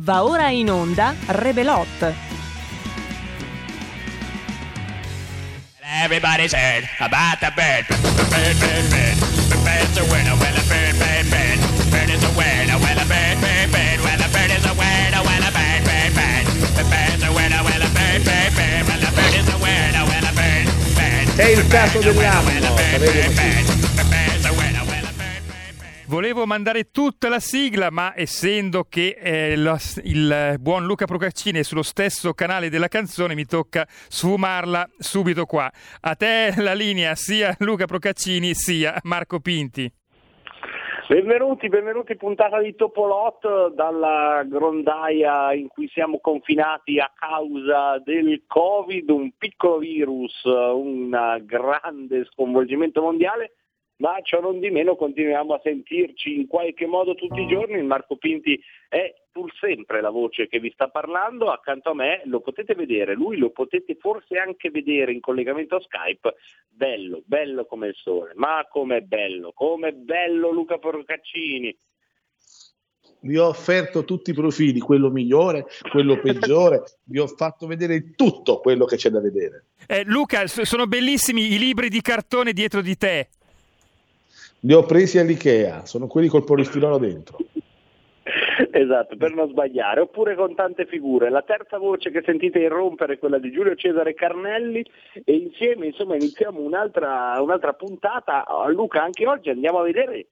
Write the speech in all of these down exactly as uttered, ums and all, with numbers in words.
Va ora in onda Rebelot. Everybody's heard about the bird. The bird, bird, bird. The bird's a winner, well, the bird, bird, bird. The bird is a winner, well, the bird, bird, bird. Well, the bird is a winner, well, the bird, bird, bird. The bird's a winner, well, the bird, bird, bird. Well, the bird is a winner, well, the bird, bird. È il caso dell'anno. Volevo mandare tutta la sigla, ma essendo che eh, lo, il buon Luca Procaccini è sullo stesso canale della canzone, mi tocca sfumarla subito qua. A te la linea, sia Luca Procaccini sia Marco Pinti. Benvenuti, benvenuti, puntata di Topolot dalla grondaia in cui siamo confinati a causa del Covid, un piccolo virus, un grande sconvolgimento mondiale. Ma ciò non di meno continuiamo a sentirci in qualche modo tutti i giorni. Marco Pinti è pur sempre la voce che vi sta parlando, accanto a me lo potete vedere, lui lo potete forse anche vedere in collegamento a Skype, bello, bello come il sole, ma com'è bello, com'è bello Luca Procaccini. Vi ho offerto tutti i profili, quello migliore, quello peggiore, vi ho fatto vedere tutto quello che c'è da vedere. Eh, Luca, sono bellissimi i libri di cartone dietro di te. Li ho presi all'Ikea, sono quelli col polistirolo dentro. Esatto, per non sbagliare, oppure con tante figure. La terza voce che sentite irrompere è quella di Giulio Cesare Carnelli e insieme insomma iniziamo un'altra, un'altra puntata. Luca, anche oggi andiamo a vedere,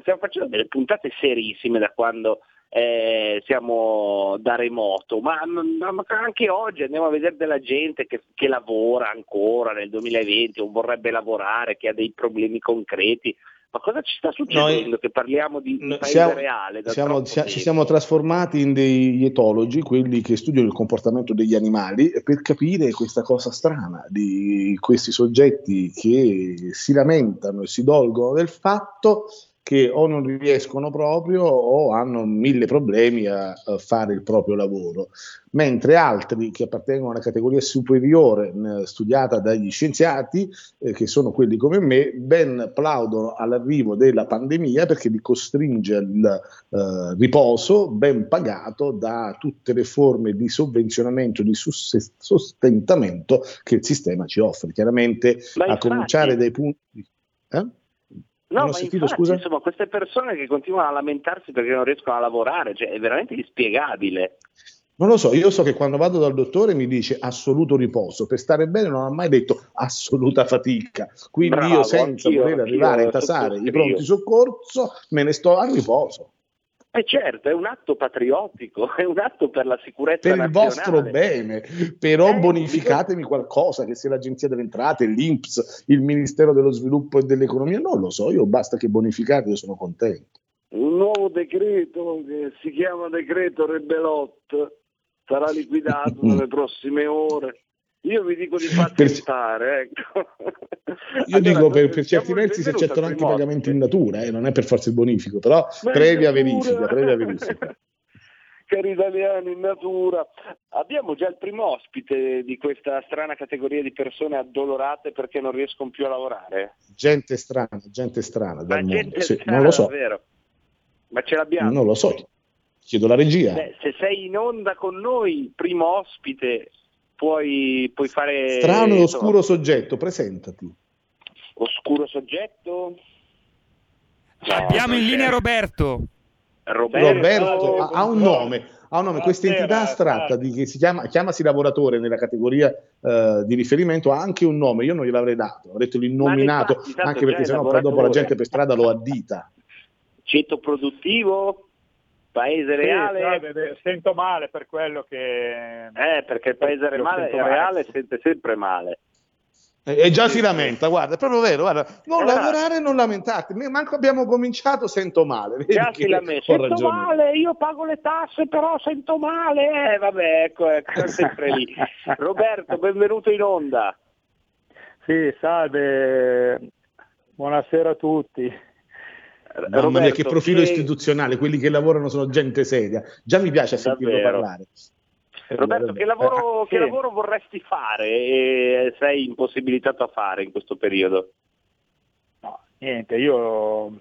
stiamo facendo delle puntate serissime da quando eh, siamo da remoto, ma, ma anche oggi andiamo a vedere della gente che, che lavora ancora nel duemilaventi o vorrebbe lavorare, che ha dei problemi concreti. Ma cosa ci sta succedendo? Noi, che parliamo di paese siamo, reale? Da siamo, ci siamo trasformati in degli etologi, quelli che studiano il comportamento degli animali, per capire questa cosa strana di questi soggetti che si lamentano e si dolgono del fatto che o non riescono proprio o hanno mille problemi a, a fare il proprio lavoro, mentre altri che appartengono a una categoria superiore mh, studiata dagli scienziati, eh, che sono quelli come me, ben plaudono all'arrivo della pandemia perché li costringe al eh, riposo ben pagato da tutte le forme di sovvenzionamento, di sus- sostentamento che il sistema ci offre, chiaramente Ma a infatti... cominciare dai punti... Eh? No, non ma sentito, infatti, scusa? Insomma, queste persone che continuano a lamentarsi perché non riescono a lavorare, cioè è veramente inspiegabile. Non lo so, io so che quando vado dal dottore mi dice assoluto riposo, per stare bene non ha mai detto assoluta fatica, quindi Bravo, io senza anch'io, voler arrivare a tasare i pronti soccorso me ne sto al riposo. Eh certo, è un atto patriottico, è un atto per la sicurezza per nazionale. Per il vostro bene, però eh, bonificatemi qualcosa, che sia l'Agenzia delle Entrate, l'I N P S, il Ministero dello Sviluppo e dell'Economia, non lo so, io basta che bonificate, io sono contento. Un nuovo decreto che si chiama decreto Rebelot sarà liquidato nelle prossime ore. Io vi dico di partecipare, per... ecco. Io allora, dico per, per certi versi si accettano anche i pagamenti in natura, eh, non è per forza il bonifico, però Beh, previa verifica, previa verifica. Cari italiani, in natura. Abbiamo già il primo ospite di questa strana categoria di persone addolorate perché non riescono più a lavorare. Gente strana, gente strana. Ma gente mondo. Strana, sì, non lo so. Davvero. Ma ce l'abbiamo. Non lo so, chiedo la regia. Beh, se sei in onda con noi, primo ospite... Puoi, puoi fare... Strano e oscuro soggetto, presentati. Oscuro soggetto? No, abbiamo in linea Roberto. Roberto, Roberto ha, ha un nome, ha un nome. Questa entità astratta di, che si chiama, chiamasi lavoratore nella categoria eh, di riferimento, ha anche un nome, io non gliel'avrei dato, avrei detto l'innominato, infatti, anche perché sennò poi dopo la gente per strada lo addita. Ceto produttivo? Paese reale, sì, no, sento male per quello che eh perché il paese reale, reale sente sempre male e, e già si lamenta, guarda, è proprio vero, guarda, non eh, lavorare, non lamentarti, manco abbiamo cominciato, sento male, già si lamenta, sento ragione. Male, io pago le tasse però sento male, eh vabbè, ecco, ecco sempre lì. Roberto, benvenuto in onda. Sì, salve, buonasera a tutti. Mamma Roberto, mia, che profilo che... istituzionale, quelli che lavorano sono gente seria, già mi piace sentirlo Davvero. parlare. Roberto, che lavoro, che lavoro vorresti fare e sei impossibilitato a fare in questo periodo? No, niente, io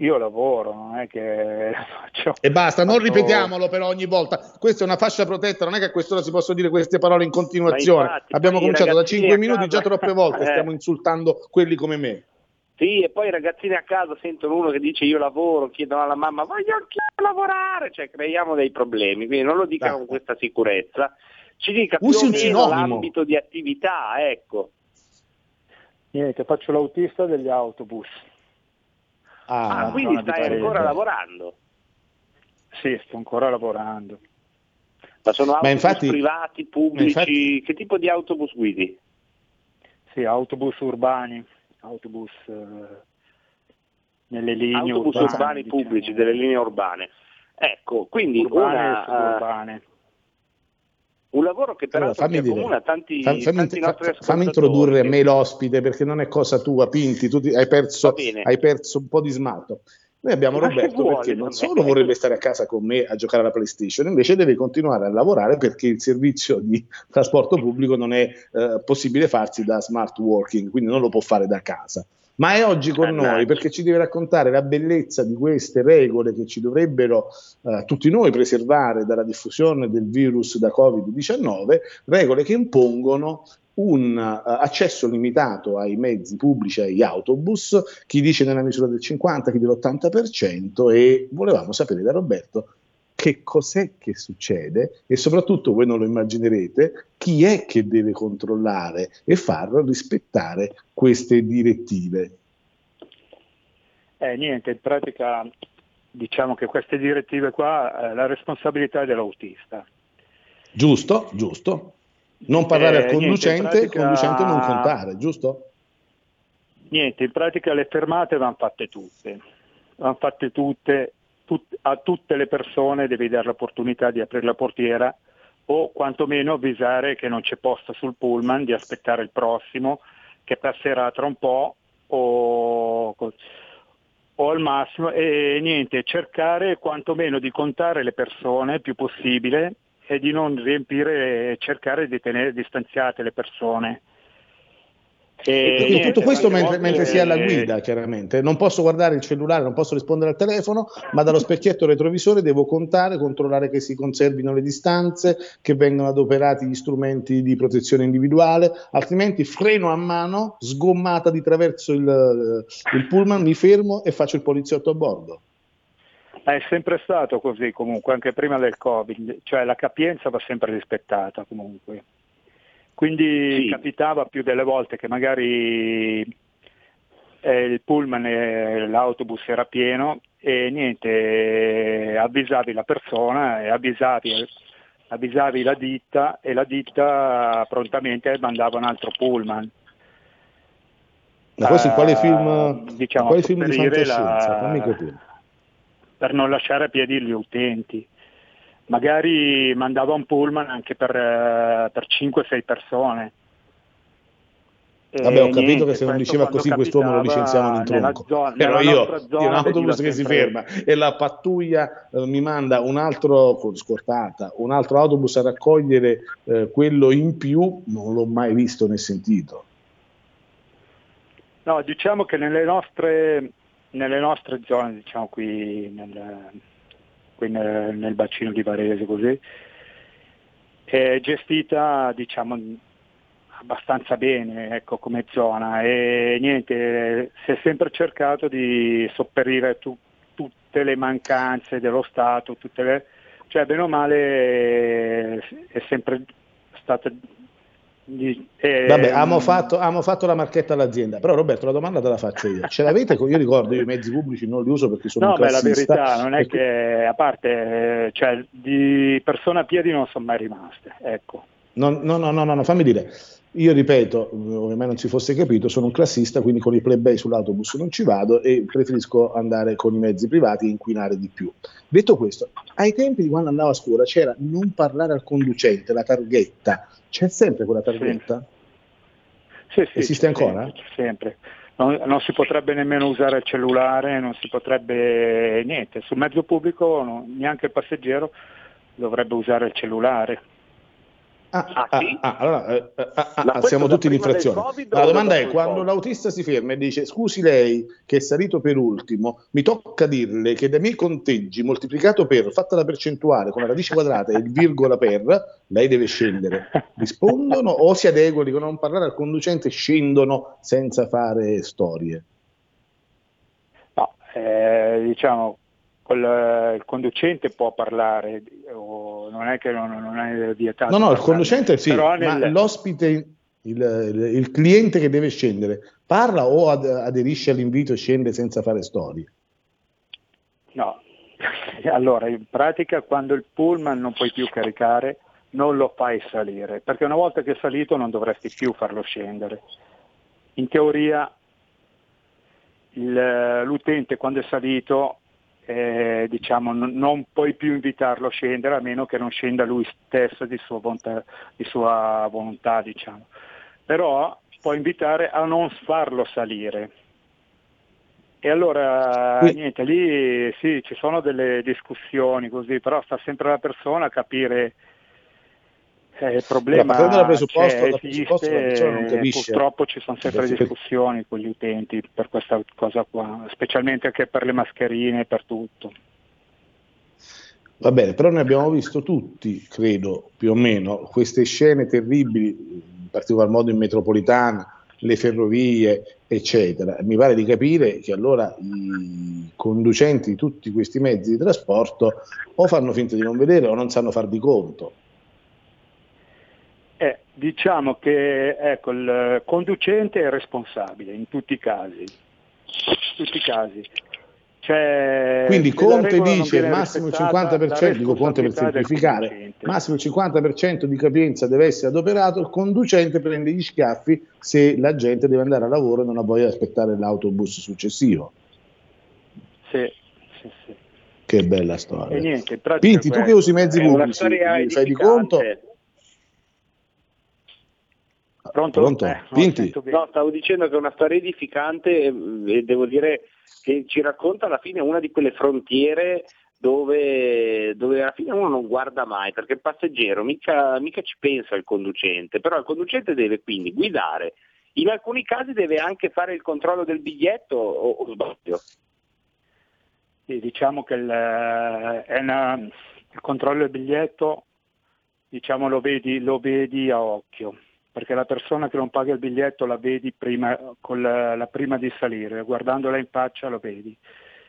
io lavoro, non è che faccio... E basta, non faccio... ripetiamolo però ogni volta, questa è una fascia protetta, non è che a quest'ora si possono dire queste parole in continuazione. Infatti, abbiamo cominciato da cinque minuti già troppe volte, eh. stiamo insultando quelli come me. Sì, e poi i ragazzini a casa sentono uno che dice io lavoro, chiedono alla mamma voglio anch'io lavorare, cioè creiamo dei problemi, quindi non lo dica da. Con questa sicurezza, ci dica più Usi o meno l'ambito di attività, ecco. Niente, faccio l'autista degli autobus. Ah, ah quindi stai ancora lavorando? Sì, sto ancora lavorando. Ma sono autobus ma infatti, privati, pubblici, infatti... che tipo di autobus guidi? Sì, autobus urbani, autobus eh, nelle linee autobus urbane, urbani diciamo. Pubblici, delle linee urbane. Ecco, quindi urbane una, uh, un lavoro che peraltro allora, accomuna tanti, fammi, tanti fammi, nostri ascoltatori. Fammi introdurre a me l'ospite perché non è cosa tua, Pinti, tu ti, hai, perso, hai perso un po' di smalto. Noi abbiamo ma Roberto vuole, perché non solo vorrebbe stare a casa con me a giocare alla PlayStation, invece deve continuare a lavorare perché il servizio di trasporto pubblico non è eh, possibile farsi da smart working, quindi non lo può fare da casa. Ma è oggi con noi perché ci deve raccontare la bellezza di queste regole che ci dovrebbero eh, tutti noi preservare dalla diffusione del virus da covid diciannove, regole che impongono un uh, accesso limitato ai mezzi pubblici, agli autobus, chi dice nella misura del cinquanta, chi dell'ottanta per cento, e volevamo sapere da Roberto che cos'è che succede e soprattutto, voi non lo immaginerete, chi è che deve controllare e far rispettare queste direttive? Eh, niente, in pratica diciamo che queste direttive qua, eh, la responsabilità è dell'autista. Giusto, giusto. Non parlare eh, al conducente, niente, pratica... conducente non contare, giusto? Niente, in pratica le fermate vanno fatte tutte, vanno fatte tutte, tut- a tutte le persone devi dare l'opportunità di aprire la portiera o quantomeno avvisare che non c'è posto sul pullman, di aspettare il prossimo che passerà tra un po' o, o al massimo e niente, cercare quantomeno di contare le persone il più possibile e di non riempire, cercare di tenere distanziate le persone. E niente, tutto questo mentre, mentre si è alla guida, chiaramente. Non posso guardare il cellulare, non posso rispondere al telefono, ma dallo specchietto retrovisore devo contare, controllare che si conservino le distanze, che vengano adoperati gli strumenti di protezione individuale, altrimenti freno a mano, sgommata di traverso il, il pullman, mi fermo e faccio il poliziotto a bordo. È sempre stato così comunque, anche prima del Covid, cioè la capienza va sempre rispettata comunque. Quindi sì. Capitava più delle volte che magari eh, il pullman e l'autobus era pieno e niente, avvisavi la persona e avvisavi, avvisavi la ditta e la ditta prontamente mandava un altro pullman. Ma questo in quale film, diciamo, quale film di fantascienza? La... Fammi capire. Per non lasciare a piedi gli utenti. Magari mandava un pullman anche per, per cinque sei persone. E vabbè, ho capito niente, che se non diceva così quest'uomo lo licenziavano in tronco. Zona, però io, io un autobus che si ferma e la pattuglia eh, mi manda un altro, scortata, un altro autobus a raccogliere eh, quello in più, non l'ho mai visto né sentito. No, diciamo che nelle nostre... nelle nostre zone, diciamo qui nel, qui nel, nel bacino di Varese così, è gestita diciamo abbastanza bene, ecco, come zona e niente, si è sempre cercato di sopperire tu, tutte le mancanze dello Stato, tutte le, cioè bene o male è sempre stato Eh, Vabbè, abbiamo fatto, abbiamo fatto la marchetta all'azienda, però Roberto la domanda te la faccio io, ce l'avete? Io ricordo, io i mezzi pubblici non li uso perché sono no, un classista. No, ma la verità non è che, a parte, cioè, di persone a piedi non sono mai rimaste, ecco. No, no, no, no, no, fammi dire, io ripeto, ovviamente non si fosse capito, sono un classista, quindi con i plebei sull'autobus non ci vado e preferisco andare con i mezzi privati e inquinare di più. Detto questo, ai tempi di quando andavo a scuola c'era non parlare al conducente, la targhetta. C'è sempre quella targhetta? Sì, sì. Esiste ancora? Sempre. sempre. Non, non si potrebbe nemmeno usare il cellulare, non si potrebbe niente. Sul mezzo pubblico non, neanche il passeggero dovrebbe usare il cellulare. Ah, ah, sì. ah, allora, eh, ah, ah, siamo tutti in infrazione. COVID, la domanda è: quando l'autista si ferma e dice scusi lei che è salito per ultimo, mi tocca dirle che dai miei conteggi moltiplicato per, fatta la percentuale con la radice quadrata e il virgola per, lei deve scendere. Rispondono o si adeguano, dicono non parlare al conducente, scendono senza fare storie? No, eh, diciamo il conducente può parlare, o non è che non, non è vietato. No, no, parlare. Il conducente sì, però ma nel... l'ospite, il, il, il cliente che deve scendere, parla o ad, aderisce all'invito e scende senza fare storie? No, allora in pratica quando il pullman non puoi più caricare, non lo fai salire, perché una volta che è salito non dovresti più farlo scendere. In teoria il, l'utente quando è salito Eh, diciamo n- non puoi più invitarlo a scendere a meno che non scenda lui stesso di sua volontà, di sua volontà diciamo. Però puoi invitare a non farlo salire. E allora sì. niente, lì sì, ci sono delle discussioni così, però sta sempre la persona a capire eh, il problema. La presupposto, cioè, la presupposto esiste, la non capisce. Purtroppo ci sono sempre sì. discussioni con gli utenti per questa cosa qua, specialmente anche per le mascherine e per tutto. Va bene, però noi abbiamo visto tutti, credo, più o meno, queste scene terribili, in particolar modo in metropolitana, le ferrovie, eccetera. Mi pare di capire che allora i conducenti di tutti questi mezzi di trasporto o fanno finta di non vedere o non sanno far di conto. Eh, diciamo che ecco, il conducente è responsabile in tutti i casi, in tutti i casi. Cioè, quindi Conte dice massimo il cinquanta per cento, dico Conte per semplificare, massimo il cinquanta per cento di capienza deve essere adoperato, il conducente prende gli schiaffi se la gente deve andare a lavoro e non ha voglia di aspettare l'autobus successivo. Sì, sì, sì. Che bella storia. E niente, in pratica Pinti, tu che usi mezzi pubblici, fai di conto? Pronto? Pronto? Eh, Pinti. No, stavo dicendo che è una storia edificante e devo dire che ci racconta alla fine una di quelle frontiere dove, dove alla fine uno non guarda mai, perché il passeggero mica, mica ci pensa il conducente, però il conducente deve quindi guidare, in alcuni casi deve anche fare il controllo del biglietto o, o sbaglio? Sì, diciamo che il, è una, il controllo del biglietto diciamo lo vedi, lo vedi a occhio. Perché la persona che non paga il biglietto la vedi prima con la, la prima di salire, guardandola in faccia lo vedi.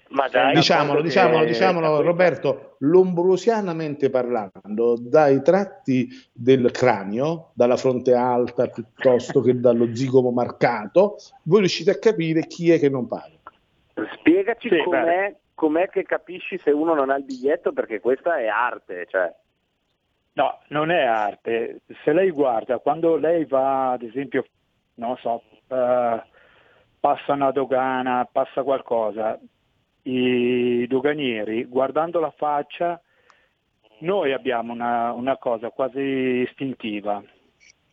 Ma dai, diciamolo, diciamolo, diciamolo Roberto, lombrosianamente parlando, dai tratti del cranio, dalla fronte alta piuttosto che dallo zigomo marcato, voi riuscite a capire chi è che non paga. Spiegaci sì, com'è, com'è che capisci se uno non ha il biglietto, perché questa è arte, cioè. No, non è arte. Se lei guarda, quando lei va, ad esempio, non so, eh, passa una dogana, passa qualcosa, i doganieri, guardando la faccia, noi abbiamo una, una cosa quasi istintiva,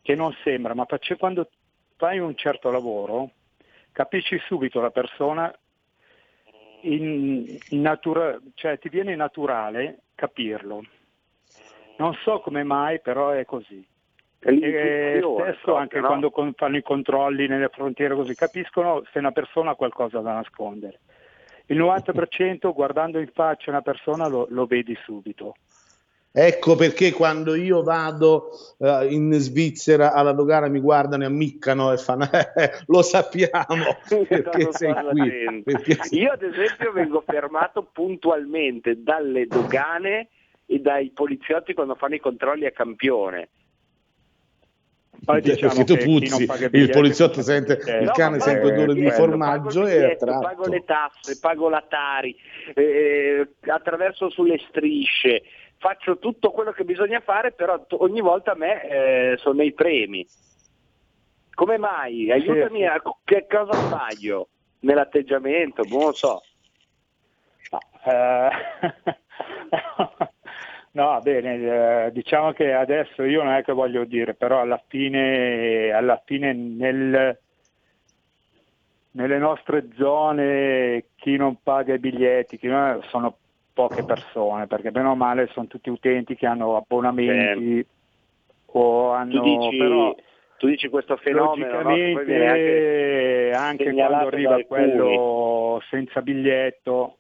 che non sembra, ma faccio, quando fai un certo lavoro, capisci subito la persona, in, in natura, cioè ti viene naturale capirlo. Non so come mai, però è così. E spesso anche no? Quando con, fanno i controlli nelle frontiere così, capiscono se una persona ha qualcosa da nascondere. Il novanta per cento guardando in faccia una persona lo, lo vedi subito. Ecco perché quando io vado uh, in Svizzera alla dogana mi guardano e ammiccano e fanno eh, lo sappiamo perché sei qui. Perché sei... Io ad esempio vengo fermato puntualmente dalle dogane e dai poliziotti quando fanno i controlli a campione. Poi diciamo perché tu puzzi, il poliziotto sente, eh, il no, cane sente odore di formaggio e attratto. Pago le tasse, pago la Tari, eh, attraverso sulle strisce, faccio tutto quello che bisogna fare, però ogni volta a me eh, sono i premi. Come mai? Aiutami, a che cosa sbaglio nell'atteggiamento? Non so. No. Uh... No, bene, eh, diciamo che adesso io non è che voglio dire, però alla fine, alla fine nel, nelle nostre zone chi non paga i biglietti chi non, sono poche persone, perché bene o male sono tutti utenti che hanno abbonamenti, beh, o hanno, tu dici, però tu dici questo fenomeno, no? Poi viene anche, anche quando arriva quello senza biglietto,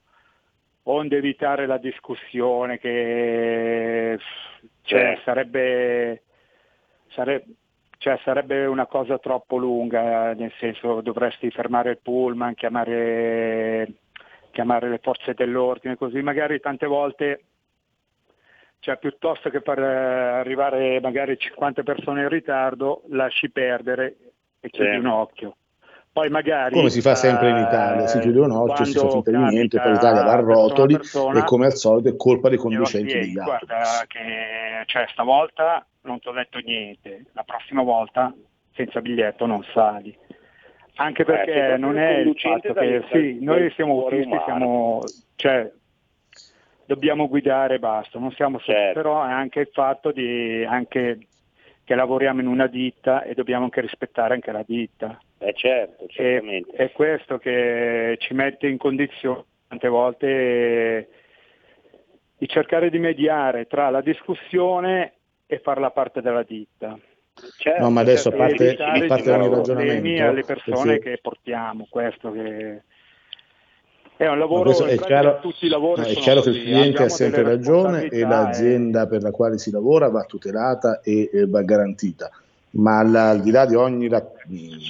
onde evitare la discussione che cioè, cioè. Sarebbe, sarebbe, cioè, sarebbe una cosa troppo lunga, nel senso dovresti fermare il pullman, chiamare chiamare le forze dell'ordine, così magari tante volte, cioè piuttosto che far arrivare magari cinquanta persone in ritardo, lasci perdere e chiudi un occhio. Poi magari, come si fa sempre in Italia, si chiude un occhio, si fa finta di niente, poi l'Italia va a rotoli persona, e come al solito è colpa dei conducenti degli autobus. Guarda che, cioè, stavolta non ti ho detto niente, la prossima volta senza biglietto non sali. Anche perché eh, non è il fatto che sì, noi siamo autisti, siamo, cioè, dobbiamo guidare e basta, non siamo certo. Però è anche il fatto di anche che lavoriamo in una ditta e dobbiamo anche rispettare anche la ditta. Eh certo, certamente. È, è questo che ci mette in condizione tante volte di cercare di mediare tra la discussione e farla parte della ditta. Certo, no, ma adesso certo, a parte, a parte ogni ragionamento alle persone sì. Che portiamo, questo che è un lavoro, è chiaro, tutti i lavori no, è chiaro che il cliente ha sempre ragione e l'azienda e... per la quale si lavora va tutelata e, e va garantita. Ma alla, al di là di ogni ra-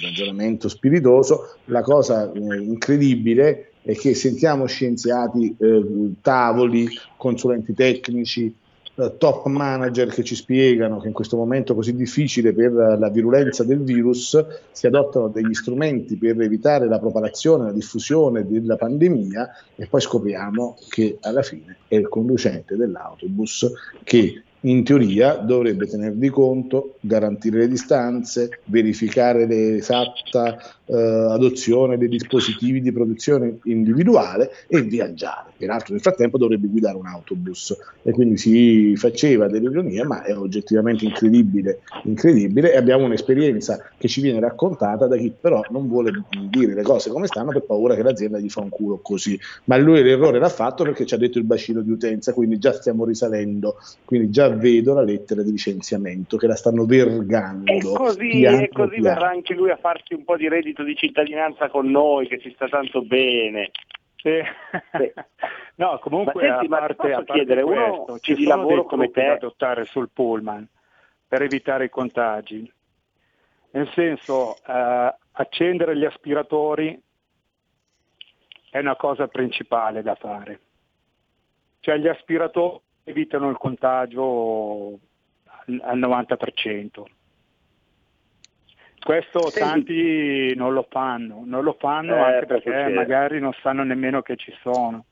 ragionamento spiritoso, la cosa eh, incredibile è che sentiamo scienziati, eh, tavoli, consulenti tecnici, eh, top manager che ci spiegano che in questo momento così difficile per la virulenza del virus si adottano degli strumenti per evitare la propagazione, la diffusione della pandemia, e poi scopriamo che alla fine è il conducente dell'autobus che in teoria dovrebbe tener di conto, garantire le distanze, verificare l'esatta eh, adozione dei dispositivi di protezione individuale e viaggiare. Peraltro nel frattempo dovrebbe guidare un autobus, e quindi si faceva dell'ironia, ma è oggettivamente incredibile, incredibile, e abbiamo un'esperienza che ci viene raccontata da chi però non vuole dire le cose come stanno per paura che l'azienda gli fa un culo così, ma lui l'errore l'ha fatto perché ci ha detto il bacino di utenza, quindi già stiamo risalendo, quindi già vedo la lettera di licenziamento che la stanno vergando. E così, piano, e così verrà anche lui a farsi un po' di reddito di cittadinanza con noi che ci sta tanto bene. Sì. Sì. No, comunque ma senti, a parte, ma posso a parte chiedere questo, uno ci di lavoro come te da adottare sul pullman per evitare i contagi, nel senso eh, accendere gli aspiratori è una cosa principale da fare, cioè gli aspiratori evitano il contagio al novanta per cento. Questo senti, tanti non lo fanno, non lo fanno eh, anche perché, perché magari non sanno nemmeno che ci sono.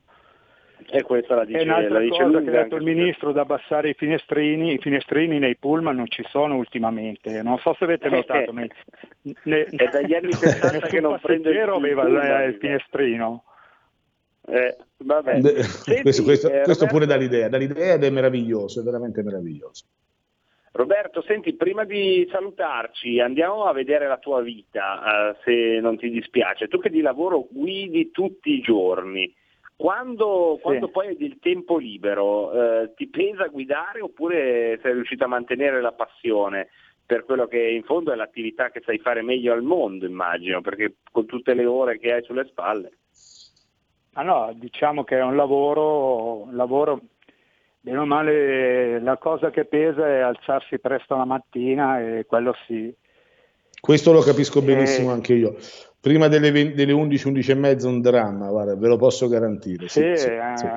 E questa la dice, e un'altra la dice cosa che ha detto il ministro, da abbassare i finestrini, i finestrini nei pullman non ci sono ultimamente, non so se avete notato, eh, eh, ne, è dagli anni sessanta che non prende il, aveva pullman, il finestrino. Eh, vabbè. De, Senti, questo questo, eh, questo Roberto, pure dall'idea, dall'idea ed è meraviglioso, è veramente meraviglioso. Roberto, senti, prima di salutarci andiamo a vedere la tua vita, uh, se non ti dispiace. Tu che di lavoro guidi tutti i giorni, quando, sì. quando poi hai del tempo libero, uh, ti pesa guidare oppure sei riuscito a mantenere la passione per quello che in fondo è l'attività che sai fare meglio al mondo, immagino, perché con tutte le ore che hai sulle spalle. Ah no, diciamo che è un lavoro, un lavoro bene o male, la cosa che pesa è alzarsi presto la mattina, e quello sì. Questo lo capisco benissimo e... anche io. Prima delle, delle undici, undici e mezza un dramma, guarda, ve lo posso garantire. Sì, sì, sì, eh... sì.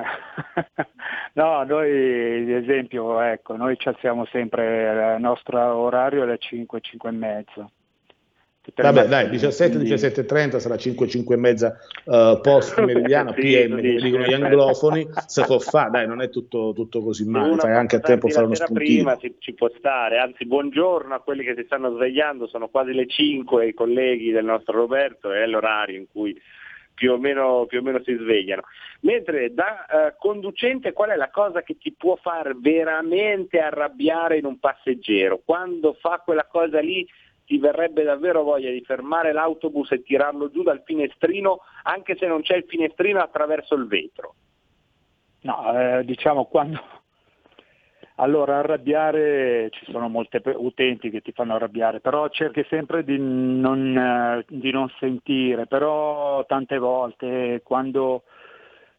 No, noi ad esempio, ecco, noi ci alziamo sempre, il nostro orario è alle cinque, cinque e mezza. Vabbè dai, diciassette, diciassette e trenta sarà cinque, cinque e mezza uh, post meridiana, P M come dicono gli anglofoni, se può fare, dai, non è tutto, tutto così male, fai anche a tempo a fare uno spuntino. Prima ci, ci può stare, anzi buongiorno a quelli che si stanno svegliando, sono quasi le cinque i colleghi del nostro Roberto, è l'orario in cui più o meno, più o meno si svegliano. Mentre da uh, conducente qual è la cosa che ti può far veramente arrabbiare in un passeggero? Quando fa quella cosa lì ti verrebbe davvero voglia di fermare l'autobus e tirarlo giù dal finestrino, anche se non c'è il finestrino attraverso il vetro? No, eh, diciamo quando Allora, arrabbiare, ci sono molte utenti che ti fanno arrabbiare, però cerchi sempre di non, di non sentire, però tante volte quando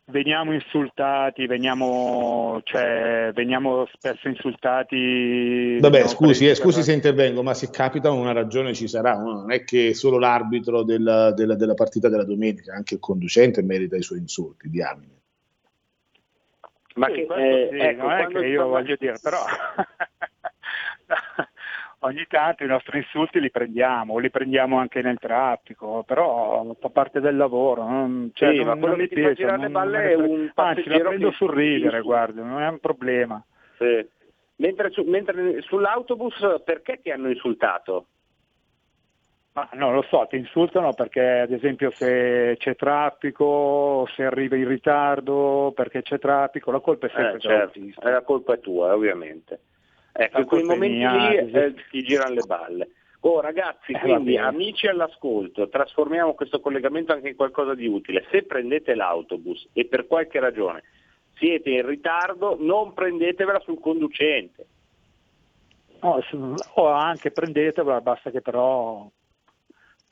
veniamo insultati, veniamo, cioè, veniamo spesso insultati. Vabbè, scusi, eh, scusi se intervengo, ma se capita una ragione ci sarà, non è che solo l'arbitro della, della, della partita della domenica, anche il conducente merita i suoi insulti, diamine. Ma sì, che, eh, sì, ecco, non è che io voglio dire, però ogni tanto i nostri insulti li prendiamo, li prendiamo anche nel traffico, però fa parte del lavoro, non, cioè, sì, ma quello che ti fa girare le balle è un passeggero. Anzi, la prendo sul ridere, guarda, non è un problema. Sì. Mentre, su, mentre sull'autobus, perché ti hanno insultato? Ma non lo so, ti insultano perché ad esempio se c'è traffico, se arrivi in ritardo perché c'è traffico, la colpa è sempre eh, certo. eh, la colpa è tua, ovviamente. Ecco, in quei momenti mia, lì eh, ti girano le balle. Oh ragazzi, eh, quindi amici all'ascolto, trasformiamo questo collegamento anche in qualcosa di utile. Se prendete l'autobus e per qualche ragione siete in ritardo, non prendetevela sul conducente. O no, oh, anche prendetevela, basta che però...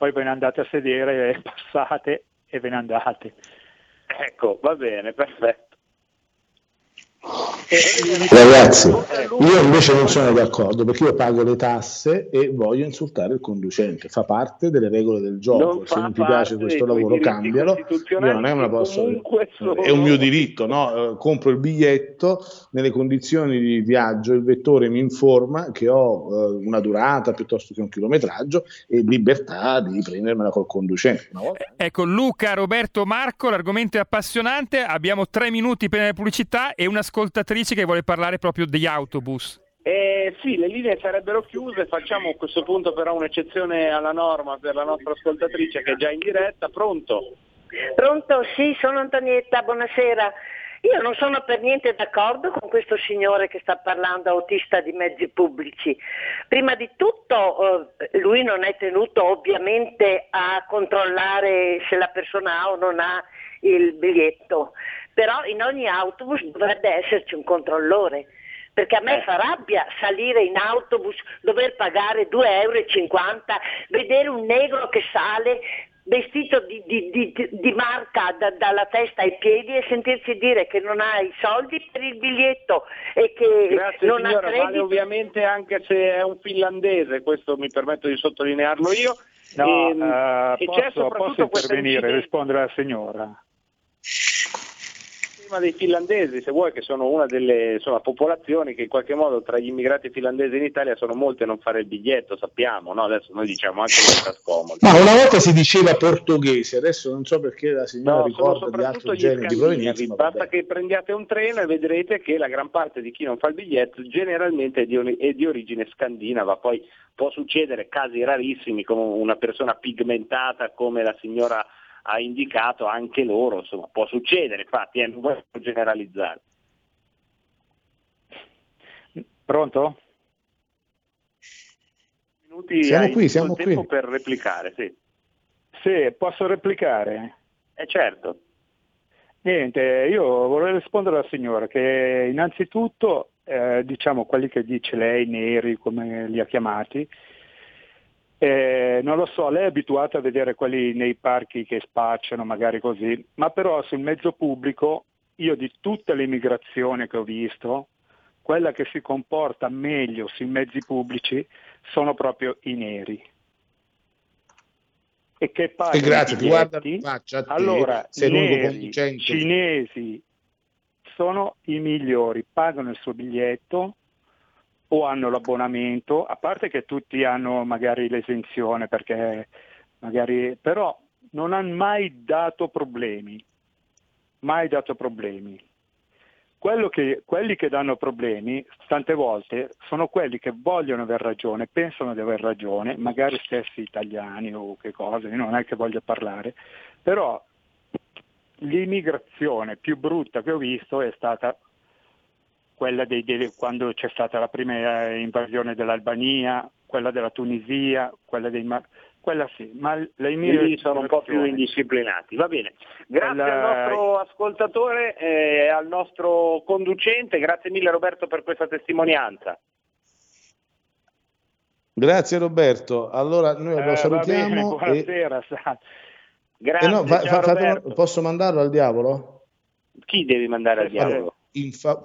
poi ve ne andate a sedere, passate e ve ne andate. Ecco, va bene, perfetto. Ragazzi, io invece non sono d'accordo, perché io pago le tasse e voglio insultare il conducente, fa parte delle regole del gioco, non se non ti piace questo lavoro cambialo, non è una posta, è un mio diritto, no? Compro il biglietto, nelle condizioni di viaggio il vettore mi informa che ho una durata piuttosto che un chilometraggio e libertà di prendermela col conducente. Ecco Luca, Roberto, Marco, l'argomento è appassionante, abbiamo tre minuti per la pubblicità e una ascoltatrice che vuole parlare proprio degli autobus. Eh, sì, le linee sarebbero chiuse, facciamo a questo punto però un'eccezione alla norma per la nostra ascoltatrice che è già in diretta. Pronto? Pronto, sì, sono Antonietta, buonasera. Io non sono per niente d'accordo con questo signore che sta parlando, autista di mezzi pubblici. Prima di tutto eh, lui non è tenuto ovviamente a controllare se la persona ha o non ha il biglietto, però in ogni autobus dovrebbe esserci un controllore, perché a me fa rabbia salire in autobus, dover pagare due euro e cinquanta, vedere un negro che sale vestito di, di, di, di marca da, dalla testa ai piedi e sentirsi dire che non ha i soldi per il biglietto e che Grazie, non signora, ha credito. Vale ovviamente anche se è un finlandese, questo mi permetto di sottolinearlo io. No, e, uh, e posso, posso intervenire e rispondere alla signora? Dei finlandesi, se vuoi, che sono una delle insomma, popolazioni che in qualche modo tra gli immigrati finlandesi in Italia sono molte a non fare il biglietto, sappiamo, no? Adesso noi diciamo anche questa scomoda. Ma una volta si diceva portoghese, adesso non so perché la signora no, ricorda di altri generi di provenienza. Basta che prendiate un treno e vedrete che la gran parte di chi non fa il biglietto generalmente è di, or- è di origine scandinava, poi può succedere casi rarissimi come una persona pigmentata come la signora ha indicato, anche loro, insomma, può succedere, infatti, eh, non voglio generalizzare. Pronto? Minuti siamo qui, siamo qui. Tempo per replicare, sì. Sì, posso replicare? Eh certo. Niente, io vorrei rispondere alla signora che innanzitutto, eh, diciamo, quelli che dice lei, neri, come li ha chiamati, Eh, non lo so, lei è abituata a vedere quelli nei parchi che spacciano magari così, ma però sul mezzo pubblico io di tutta l'immigrazione che ho visto, quella che si comporta meglio sui mezzi pubblici sono proprio i neri. E che pagano grazie, i biglietti, guarda, allora sei neri, cinesi sono i migliori, pagano il suo biglietto o hanno l'abbonamento, a parte che tutti hanno magari l'esenzione, perché magari però non hanno mai dato problemi, mai dato problemi. Quello che, quelli che danno problemi tante volte sono quelli che vogliono aver ragione, pensano di aver ragione, magari stessi italiani o che cosa, io non è che voglio parlare, però l'immigrazione più brutta che ho visto è stata quella dei, dei, quando c'è stata la prima invasione dell'Albania, quella della Tunisia, quella dei, Quella sì, ma le mie quindi sono un po' più indisciplinati. Va bene, grazie Quella... al nostro ascoltatore e al nostro conducente, grazie mille Roberto per questa testimonianza. Grazie Roberto, allora noi eh, lo salutiamo. Va bene, buonasera. E... grazie, eh no, va, fa, fatelo, posso mandarlo al diavolo? Chi devi mandare al diavolo? Infa-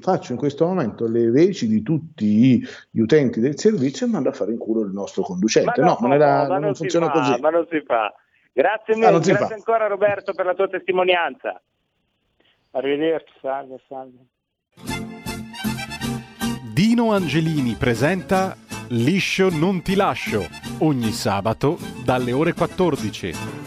faccio in questo momento le veci di tutti gli utenti del servizio e mando a fare in culo il nostro conducente. No, no, non, era, no, non, non funziona fa, così. Ma non si fa. Grazie mille, ah, grazie fa. ancora Roberto per la tua testimonianza. Arrivederci, salve, salve. Dino Angelini presenta Liscio non ti lascio, ogni sabato dalle ore quattordici.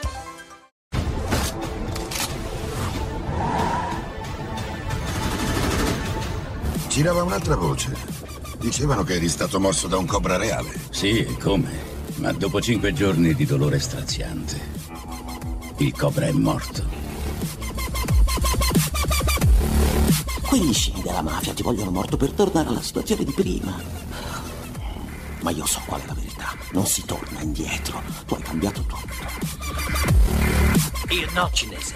Girava un'altra voce. Dicevano che eri stato morso da un cobra reale. Sì, e come? Ma dopo cinque giorni di dolore straziante, il cobra è morto. Quegli scemi della mafia ti vogliono morto per tornare alla situazione di prima. Ma io so qual è la verità. Non si torna indietro. Tu hai cambiato tutto. Io no, cinese.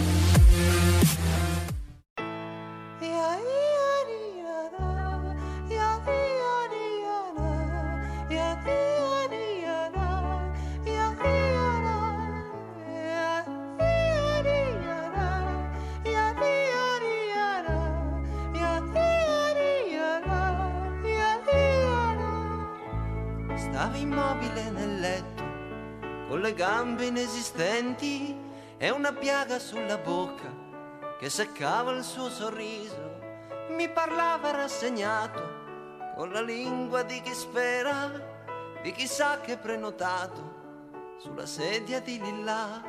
Inesistenti e una piaga sulla bocca che seccava il suo sorriso. Mi parlava rassegnato con la lingua di chi spera, di chi sa che è prenotato sulla sedia di lilla.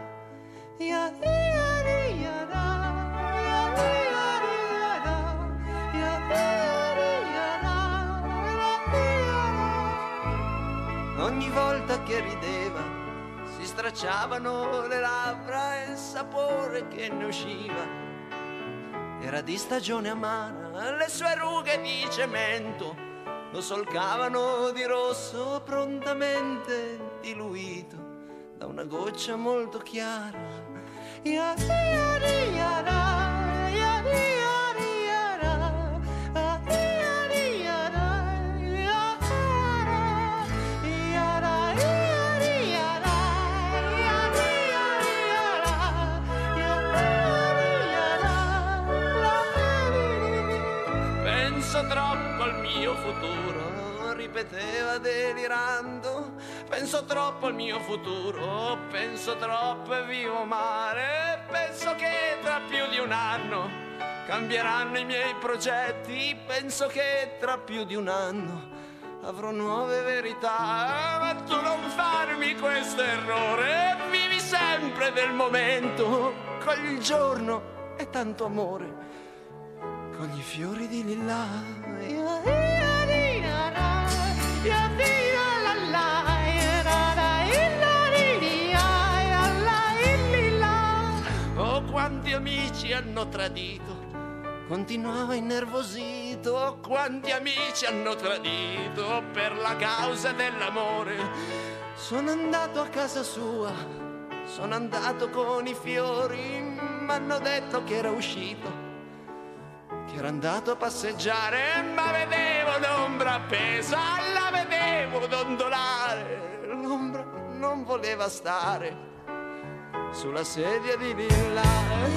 Ia, ia, ia, da, ia, ia, da, ia, ia, da, ia. Ogni volta che rideva si stracciavano le labbra e il sapore che ne usciva era di stagione amara. Le sue rughe di cemento lo solcavano di rosso, prontamente diluito da una goccia molto chiara. Ia, ia, ia, ra, ia, ia, ia, ra, ia, ia, ra, ia, ra, ia, ra, ia. Troppo al mio futuro, ripeteva delirando. Penso troppo al mio futuro, penso troppo e vivo male. Penso che tra più di un anno cambieranno i miei progetti. Penso che tra più di un anno avrò nuove verità. Ma tu non farmi questo errore, vivi sempre del momento, con il giorno e tanto amore. Con gli fiori di lilla. Oh, quanti amici hanno tradito, continuava innervosito. Oh, quanti amici hanno tradito per la causa dell'amore. Sono andato a casa sua, sono andato con i fiori, m'hanno detto che era uscito, che era andato a passeggiare, ma vedevo l'ombra appesa, la vedevo dondolare, l'ombra non voleva stare sulla sedia di villa.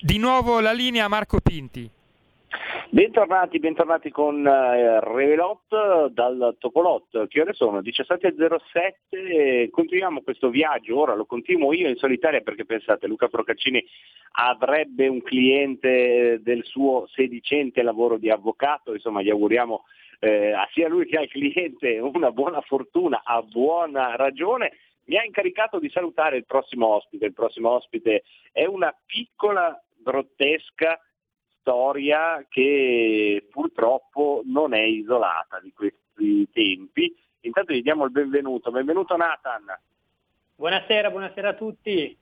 Di nuovo la linea Marco Pinti. Bentornati, bentornati con eh, Revelot dal Topolot. Che ore sono? diciassette e zero sette. Continuiamo questo viaggio, ora lo continuo io in solitaria perché pensate, Luca Procaccini avrebbe un cliente del suo sedicente lavoro di avvocato, insomma gli auguriamo eh, a sia lui che al cliente una buona fortuna, a buona ragione. Mi ha incaricato di salutare il prossimo ospite, il prossimo ospite è una piccola grottesca storia che purtroppo non è isolata di questi tempi. Intanto gli diamo il benvenuto. Benvenuto Nathan. Buonasera, buonasera a tutti.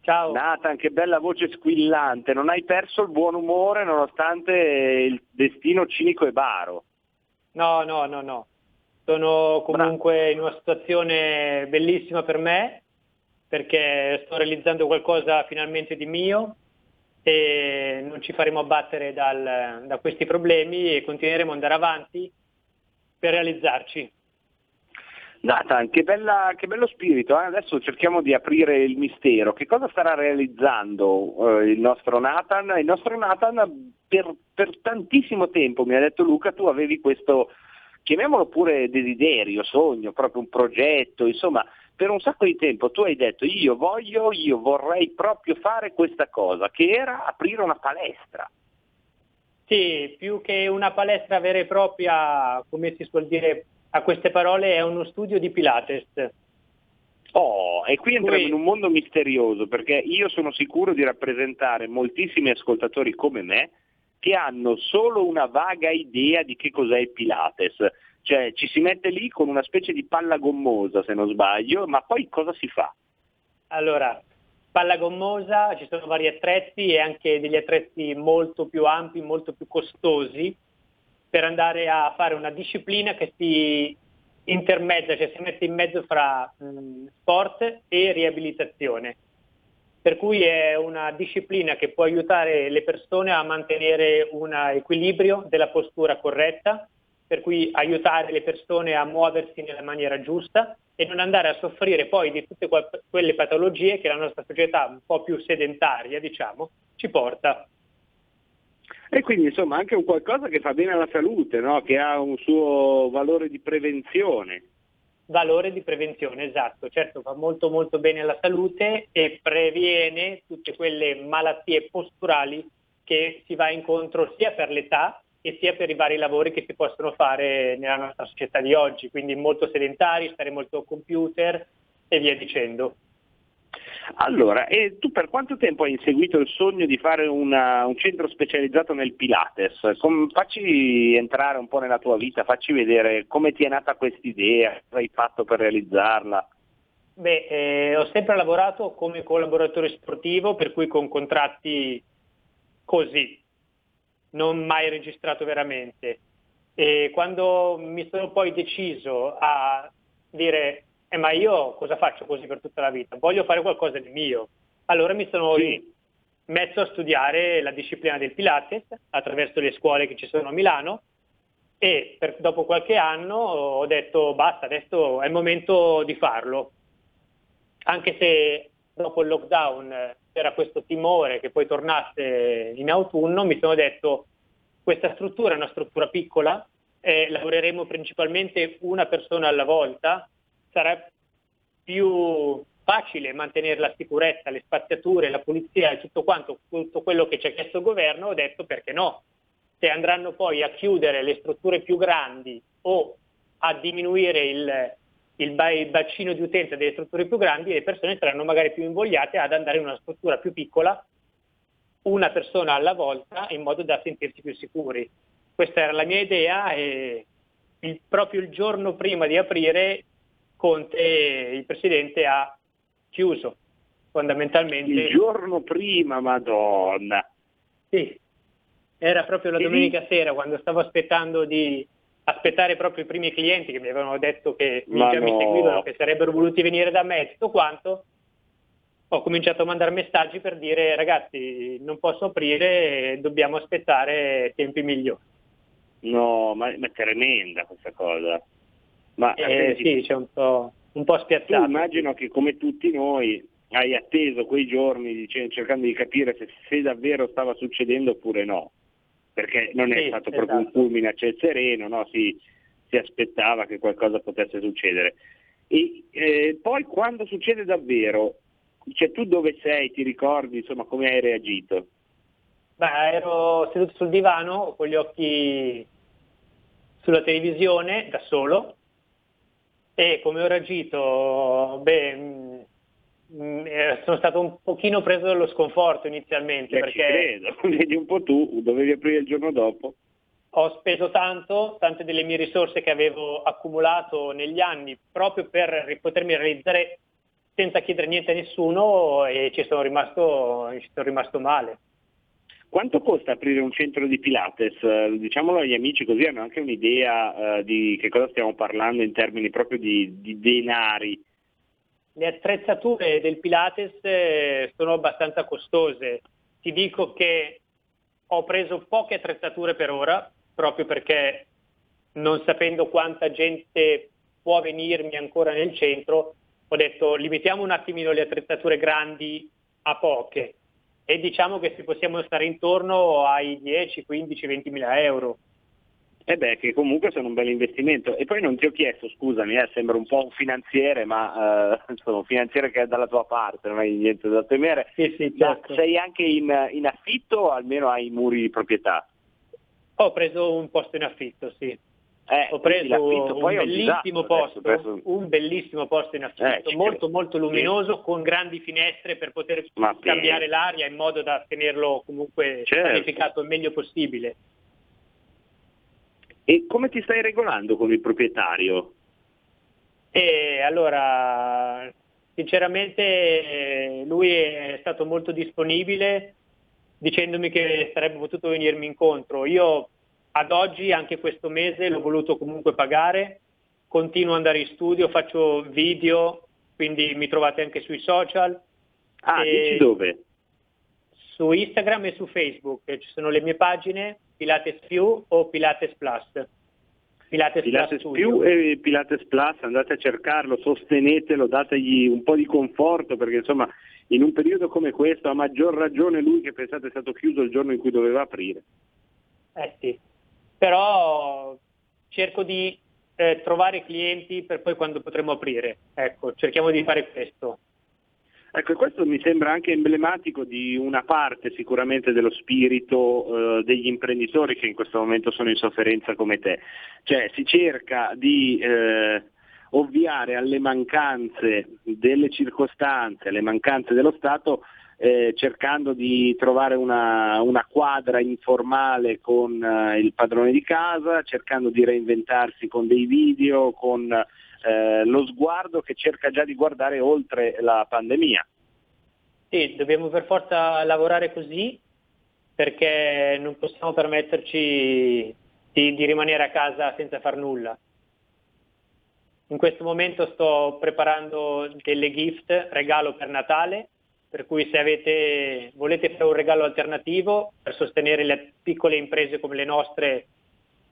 Ciao. Nathan, che bella voce squillante. Non hai perso il buon umore nonostante il destino cinico e baro. No, no, no, no. Sono comunque Bra- in una situazione bellissima per me perché sto realizzando qualcosa finalmente di mio. E non ci faremo abbattere dal, da questi problemi e continueremo ad andare avanti per realizzarci. Nathan, che, bella, che bello spirito, eh? Adesso cerchiamo di aprire il mistero. Che cosa starà realizzando eh, il nostro Nathan? Il nostro Nathan per, per tantissimo tempo, mi ha detto Luca, tu avevi questo, chiamiamolo pure desiderio, sogno, proprio un progetto, insomma. Per un sacco di tempo tu hai detto io voglio, io vorrei proprio fare questa cosa, che era aprire una palestra. Sì, più che una palestra vera e propria, come si suol dire a queste parole, è uno studio di Pilates. Oh, e qui entriamo in un mondo misterioso, perché io sono sicuro di rappresentare moltissimi ascoltatori come me che hanno solo una vaga idea di che cos'è il Pilates. Cioè ci si mette lì con una specie di palla gommosa, se non sbaglio, ma poi cosa si fa? Allora, palla gommosa, ci sono vari attrezzi e anche degli attrezzi molto più ampi, molto più costosi per andare a fare una disciplina che si intermezza, cioè si mette in mezzo fra mh, sport e riabilitazione, per cui è una disciplina che può aiutare le persone a mantenere un equilibrio della postura corretta, per cui aiutare le persone a muoversi nella maniera giusta e non andare a soffrire poi di tutte quelle patologie che la nostra società un po' più sedentaria, diciamo, ci porta. E quindi insomma anche un qualcosa che fa bene alla salute, no? Che ha un suo valore di prevenzione. Valore di prevenzione, esatto, certo, fa molto molto bene alla salute e previene tutte quelle malattie posturali che si va incontro sia per l'età e sia per i vari lavori che si possono fare nella nostra società di oggi, quindi molto sedentari, stare molto al computer e via dicendo. Allora, e tu per quanto tempo hai inseguito il sogno di fare una, un centro specializzato nel Pilates? Com- facci entrare un po' nella tua vita, facci vedere come ti è nata quest'idea, cosa hai fatto per realizzarla? Beh, eh, ho sempre lavorato come collaboratore sportivo, per cui con contratti così, non mai registrato veramente. E quando mi sono poi deciso a dire... Eh, ma io cosa faccio così per tutta la vita? Voglio fare qualcosa di mio. Allora mi sono sì. messo a studiare la disciplina del Pilates attraverso le scuole che ci sono a Milano e per, dopo qualche anno ho detto basta, adesso è il momento di farlo. Anche se dopo il lockdown c'era questo timore che poi tornasse in autunno, mi sono detto questa struttura è una struttura piccola, eh, lavoreremo principalmente una persona alla volta, sarà più facile mantenere la sicurezza, le spaziature, la pulizia e tutto quanto, tutto quello che ci ha chiesto il governo, ho detto perché no. Se andranno poi a chiudere le strutture più grandi o a diminuire il, il, il bacino di utenza delle strutture più grandi, le persone saranno magari più invogliate ad andare in una struttura più piccola, una persona alla volta, in modo da sentirsi più sicuri. Questa era la mia idea e il, proprio il giorno prima di aprire Conte, il presidente, ha chiuso fondamentalmente. Il giorno prima, Madonna! Sì, era proprio la domenica sì. sera quando stavo aspettando di aspettare proprio i primi clienti che mi avevano detto che Ma già no. mi seguivano, che sarebbero voluti venire da me e tutto quanto. Ho cominciato a mandare messaggi per dire ragazzi non posso aprire, dobbiamo aspettare tempi migliori. No, ma, ma è tremenda questa cosa. Ma eh, sì, c'è un po', un po' spiazzato. Immagino che come tutti noi hai atteso quei giorni dic- cercando di capire se, se davvero stava succedendo oppure no, perché non è sì, stato esatto. proprio un fulmine a ciel sereno, no? si, si aspettava che qualcosa potesse succedere. E eh, poi quando succede davvero, cioè tu dove sei, ti ricordi insomma come hai reagito? Beh, ero seduto sul divano con gli occhi sulla televisione da solo. E come ho reagito? Beh, sono stato un pochino preso dallo sconforto inizialmente. Beh, perché ci credo, vedi un po' tu, dovevi aprire il giorno dopo. Ho speso tanto, tante delle mie risorse che avevo accumulato negli anni proprio per potermi realizzare senza chiedere niente a nessuno e ci sono rimasto, ci sono rimasto male. Quanto costa aprire un centro di Pilates? Diciamolo agli amici così hanno anche un'idea eh, di che cosa stiamo parlando in termini proprio di, di denari. Le attrezzature del Pilates eh, sono abbastanza costose. Ti dico che ho preso poche attrezzature per ora, proprio perché non sapendo quanta gente può venirmi ancora nel centro, ho detto limitiamo un attimino le attrezzature grandi a poche. E diciamo che si possiamo stare intorno ai dieci, quindici, ventimila euro. E eh beh, che comunque sono un bel investimento. E poi non ti ho chiesto, scusami, eh, sembra un po' un finanziere, ma eh, insomma un finanziere che è dalla tua parte, non hai niente da temere. Sì, sì, certo. Sei anche in, in affitto o almeno hai muri di proprietà? Ho preso un posto in affitto, sì. Eh, ho preso un poi bellissimo posto, adesso, un bellissimo posto in affitto, eh, molto molto luminoso, sì. con grandi finestre per poter Ma cambiare sì. l'aria in modo da tenerlo comunque certo. sanificato il meglio possibile. E come ti stai regolando con il proprietario? Eh, allora, sinceramente lui è stato molto disponibile dicendomi che sarebbe potuto venirmi incontro. Io ad oggi anche questo mese l'ho voluto comunque pagare continuo ad andare in studio, faccio video, quindi mi trovate anche sui social. Ah, e dici dove? Su Instagram e su Facebook, ci sono le mie pagine Pilates Più o Pilates Plus. Pilates, Pilates Plus Più e Pilates Plus, andate a cercarlo, sostenetelo, dategli un po' di conforto, perché insomma in un periodo come questo, a maggior ragione lui che pensate è stato chiuso il giorno in cui doveva aprire. Eh sì, però cerco di eh, trovare clienti per poi quando potremo aprire, ecco, cerchiamo di fare questo. Ecco, questo mi sembra anche emblematico di una parte sicuramente dello spirito eh, degli imprenditori che in questo momento sono in sofferenza come te, cioè si cerca di eh, ovviare alle mancanze delle circostanze, alle mancanze dello Stato, eh, cercando di trovare una, una quadra informale con eh, il padrone di casa, cercando di reinventarsi con dei video, con Eh, lo sguardo che cerca già di guardare oltre la pandemia. Sì, dobbiamo per forza lavorare così, perché non possiamo permetterci di, di rimanere a casa senza far nulla. In questo momento sto preparando delle gift, regalo per Natale, per cui se avete volete fare un regalo alternativo per sostenere le piccole imprese come le nostre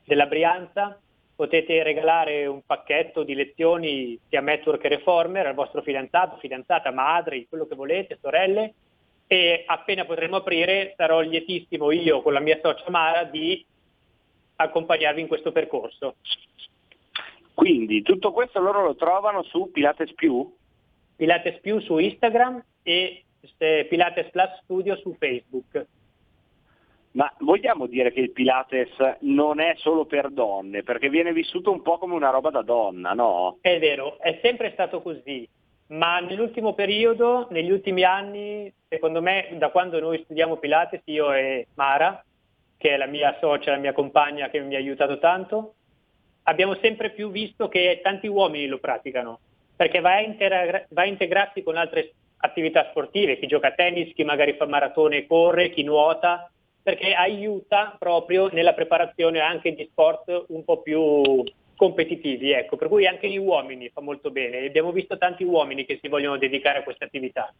della Brianza, potete regalare un pacchetto di lezioni sia Network che Reformer al vostro fidanzato, fidanzata, madri, quello che volete, sorelle, e appena potremo aprire sarò lietissimo io con la mia socia Mara di accompagnarvi in questo percorso. Quindi tutto questo loro lo trovano su Pilates Più? Pilates Più su Instagram e Pilates Plus Studio su Facebook. Ma vogliamo dire che il Pilates non è solo per donne, perché viene vissuto un po' come una roba da donna, no? È vero, è sempre stato così, ma nell'ultimo periodo, negli ultimi anni, secondo me, da quando noi studiamo Pilates, io e Mara, che è la mia socia, la mia compagna che mi ha aiutato tanto, abbiamo sempre più visto che tanti uomini lo praticano, perché va a, integra- va a integrarsi con altre attività sportive, chi gioca a tennis, chi magari fa maratone e corre, chi nuota, perché aiuta proprio nella preparazione anche di sport un po' più competitivi, ecco, per cui anche gli uomini fa molto bene, abbiamo visto tanti uomini che si vogliono dedicare a questa attività.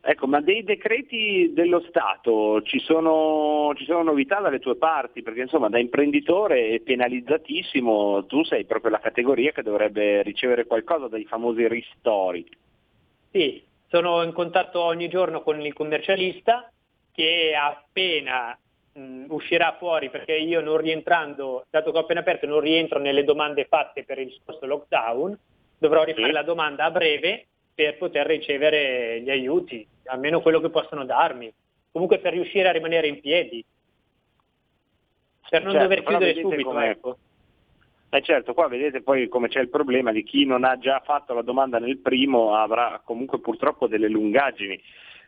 Ecco, ma dei decreti dello Stato ci sono, ci sono novità dalle tue parti, perché insomma da imprenditore è penalizzatissimo, tu sei proprio la categoria che dovrebbe ricevere qualcosa dai famosi ristori. Sì, sono in contatto ogni giorno con il commercialista, che appena mh, uscirà fuori, perché io non rientrando, dato che ho appena aperto non rientro nelle domande fatte per il scorso lockdown, dovrò rifare sì. la domanda a breve per poter ricevere gli aiuti, almeno quello che possono darmi, comunque per riuscire a rimanere in piedi, per non certo, dover chiudere subito, ecco. Eh certo, qua vedete poi come c'è il problema di chi non ha già fatto la domanda nel primo, avrà comunque purtroppo delle lungaggini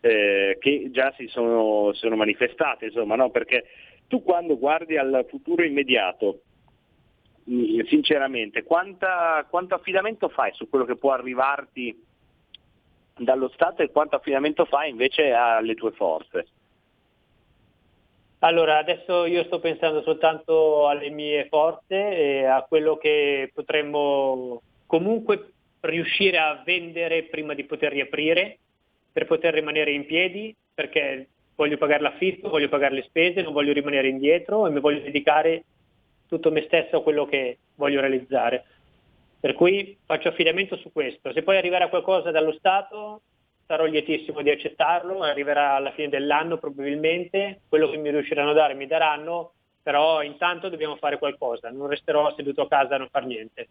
eh, che già si sono, sono manifestate, insomma, no? Perché tu quando guardi al futuro immediato, sinceramente, quanta, quanto affidamento fai su quello che può arrivarti dallo Stato e quanto affidamento fai invece alle tue forze? Allora, adesso io sto pensando soltanto alle mie forze e a quello che potremmo comunque riuscire a vendere prima di poter riaprire, per poter rimanere in piedi, perché voglio pagare l'affitto, voglio pagare le spese, non voglio rimanere indietro e mi voglio dedicare tutto me stesso a quello che voglio realizzare. Per cui faccio affidamento su questo. Se poi arriverà qualcosa dallo Stato, sarò lietissimo di accettarlo, arriverà alla fine dell'anno probabilmente, quello che mi riusciranno a dare mi daranno, però intanto dobbiamo fare qualcosa, non resterò seduto a casa a non far niente.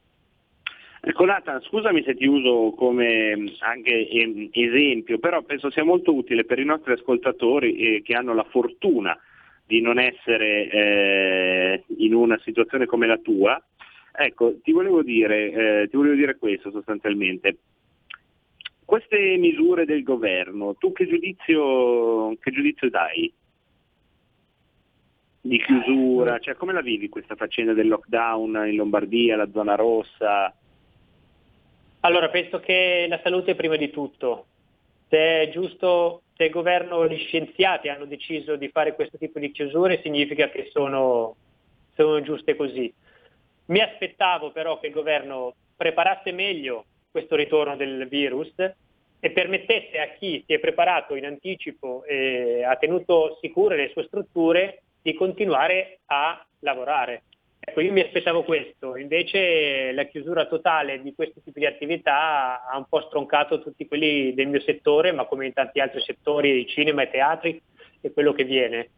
Ecco Nathan, scusami se ti uso come anche esempio, però penso sia molto utile per i nostri ascoltatori che hanno la fortuna di non essere in una situazione come la tua. Ecco, ti volevo dire, ti volevo dire questo sostanzialmente. Queste misure del governo, tu che giudizio, che giudizio dai? Di chiusura, cioè come la vivi questa faccenda del lockdown in Lombardia, la zona rossa? Allora penso che la salute è prima di tutto. Se è giusto, se il governo, gli scienziati hanno deciso di fare questo tipo di chiusure, significa che sono, sono giuste così. Mi aspettavo però che il governo preparasse meglio questo ritorno del virus e permettesse a chi si è preparato in anticipo e ha tenuto sicure le sue strutture di continuare a lavorare. Ecco, io mi aspettavo questo, invece la chiusura totale di questi tipi di attività ha un po' stroncato tutti quelli del mio settore, ma come in tanti altri settori, cinema e teatri, e quello che viene.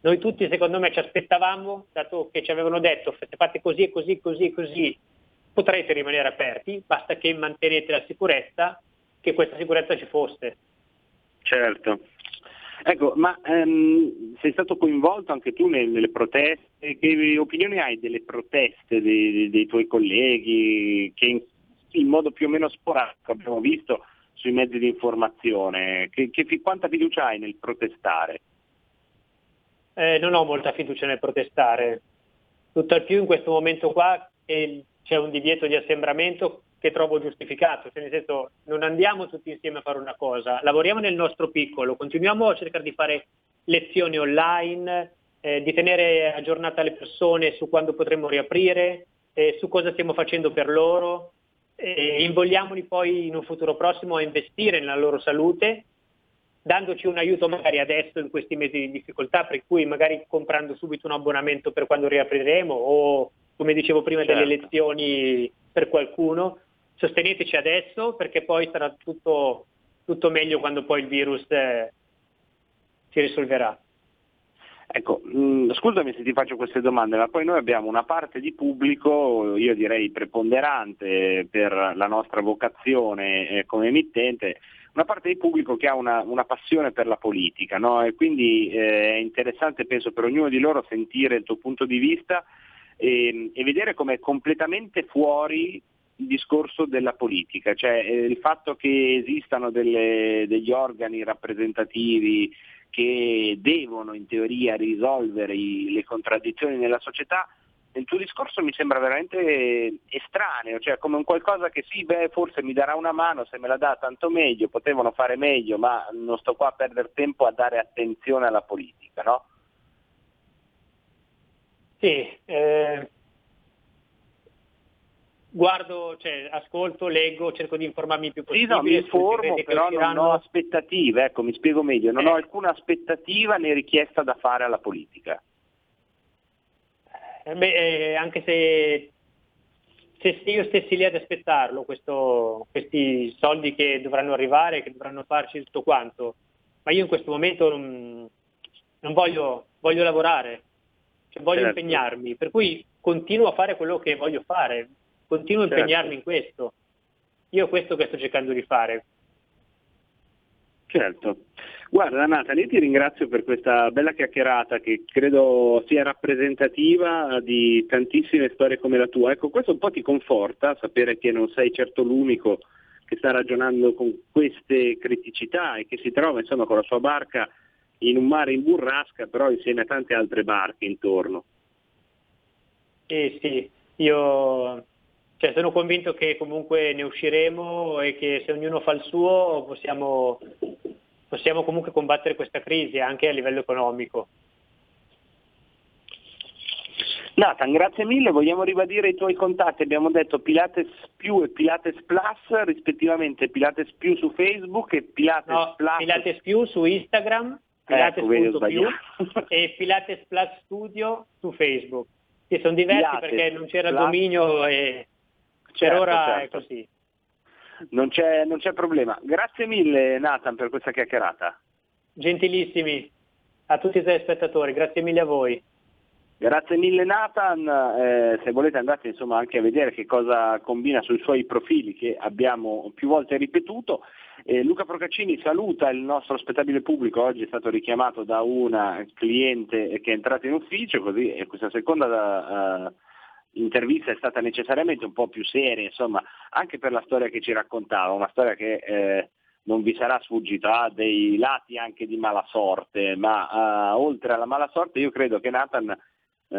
Noi tutti, secondo me, ci aspettavamo, dato che ci avevano detto, se fate così e così, così e così, potrete rimanere aperti, basta che mantenete la sicurezza, che questa sicurezza ci fosse. Certo. Ecco, ma um, sei stato coinvolto anche tu nelle, nelle proteste, che opinione hai delle proteste dei, dei, dei tuoi colleghi che in, in modo più o meno sporadico abbiamo visto sui mezzi di informazione? Che, che, quanta fiducia hai nel protestare? Eh, non ho molta fiducia nel protestare, tutt'al più in questo momento qua eh, c'è un divieto di assembramento che trovo giustificato, cioè nel senso non andiamo tutti insieme a fare una cosa, lavoriamo nel nostro piccolo, continuiamo a cercare di fare lezioni online, eh, di tenere aggiornate le persone su quando potremo riaprire, eh, su cosa stiamo facendo per loro, eh, invogliamoli poi in un futuro prossimo a investire nella loro salute, dandoci un aiuto magari adesso in questi mesi di difficoltà, per cui magari comprando subito un abbonamento per quando riapriremo o, come dicevo prima, certo, delle lezioni per qualcuno. Sosteneteci adesso perché poi sarà tutto, tutto meglio quando poi il virus eh, si risolverà. Ecco, mh, scusami se ti faccio queste domande, ma poi noi abbiamo una parte di pubblico, io direi preponderante per la nostra vocazione eh, come emittente, una parte di pubblico che ha una, una passione per la politica, no? E quindi eh, è interessante, penso, per ognuno di loro sentire il tuo punto di vista e, e vedere come è completamente fuori il discorso della politica, cioè eh, il fatto che esistano delle, degli organi rappresentativi che devono in teoria risolvere i, le contraddizioni nella società, nel tuo discorso mi sembra veramente estraneo, cioè come un qualcosa che sì, beh, forse mi darà una mano, se me la dà tanto meglio, potevano fare meglio, ma non sto qua a perdere tempo a dare attenzione alla politica, no? Sì, eh... guardo, cioè, ascolto, leggo, cerco di informarmi il più possibile. Sì, no, mi informo, però non ho aspettative, ecco, mi spiego meglio, non eh. ho alcuna aspettativa né richiesta da fare alla politica. Eh beh, eh, anche se, se io stessi lì ad aspettarlo, questo, questi soldi che dovranno arrivare, che dovranno farci tutto quanto, ma io in questo momento non, non voglio, voglio lavorare, cioè voglio certo. impegnarmi, per cui continuo a fare quello che voglio fare. Continuo a impegnarmi certo. in questo, io questo che sto cercando di fare. Certo, guarda Nathan, io ti ringrazio per questa bella chiacchierata che credo sia rappresentativa di tantissime storie come la tua. Ecco, questo un po' ti conforta, sapere che non sei certo l'unico che sta ragionando con queste criticità e che si trova insomma con la sua barca in un mare in burrasca, però insieme a tante altre barche intorno. Eh sì, io... Cioè, sono convinto che comunque ne usciremo e che se ognuno fa il suo possiamo, possiamo comunque combattere questa crisi anche a livello economico. Nathan, grazie mille, vogliamo ribadire i tuoi contatti, abbiamo detto Pilates più e Pilates Plus, rispettivamente Pilates più su Facebook e Pilates no, Plus. Pilates più su Instagram, Pilates ecco, punto più e Pilates Plus Studio su Facebook. Che sono diversi Pilates, perché non c'era Plus. Dominio e per certo, ora certo. è così. Non c'è, non c'è problema. Grazie mille Nathan per questa chiacchierata. Gentilissimi a tutti i telespettatori, grazie mille a voi. Grazie mille Nathan, eh, se volete andate insomma anche a vedere che cosa combina sui suoi profili che abbiamo più volte ripetuto. Eh, Luca Procaccini saluta il nostro spettabile pubblico, oggi è stato richiamato da una cliente che è entrata in ufficio, così eh, questa seconda da, uh, intervista è stata necessariamente un po' più seria, insomma, anche per la storia che ci raccontava, una storia che eh, non vi sarà sfuggita, ha dei lati anche di mala sorte, ma uh, oltre alla mala sorte io credo che Nathan, eh,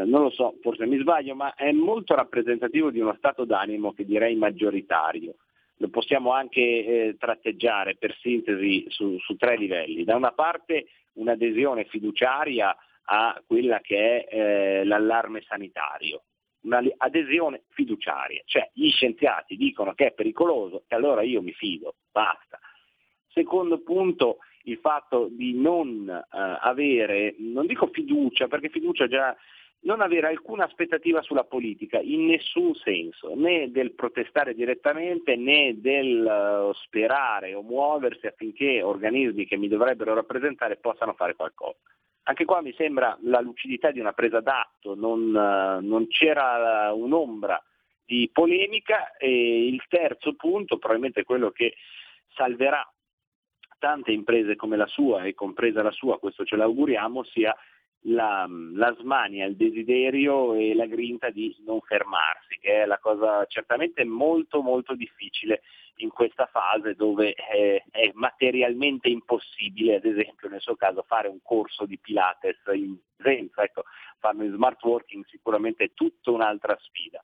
non lo so, forse mi sbaglio, ma è molto rappresentativo di uno stato d'animo che direi maggioritario. Lo possiamo anche eh, tratteggiare per sintesi su, su tre livelli, da una parte un'adesione fiduciaria a quella che è eh, l'allarme sanitario, un'adesione fiduciaria, cioè gli scienziati dicono che è pericoloso e allora io mi fido, basta. Secondo punto, il fatto di non eh, avere, non dico fiducia, perché fiducia già, non avere alcuna aspettativa sulla politica in nessun senso, né del protestare direttamente né del uh, sperare o muoversi affinché organismi che mi dovrebbero rappresentare possano fare qualcosa. Anche qua mi sembra la lucidità di una presa d'atto, non, uh, non c'era un'ombra di polemica. E il terzo punto, probabilmente quello che salverà tante imprese come la sua e compresa la sua, questo ce l'auguriamo, sia La, la smania, il desiderio e la grinta di non fermarsi, che è la cosa certamente molto molto difficile in questa fase dove è, è materialmente impossibile, ad esempio nel suo caso, fare un corso di Pilates in presenza. Ecco, farlo in smart working sicuramente è tutta un'altra sfida.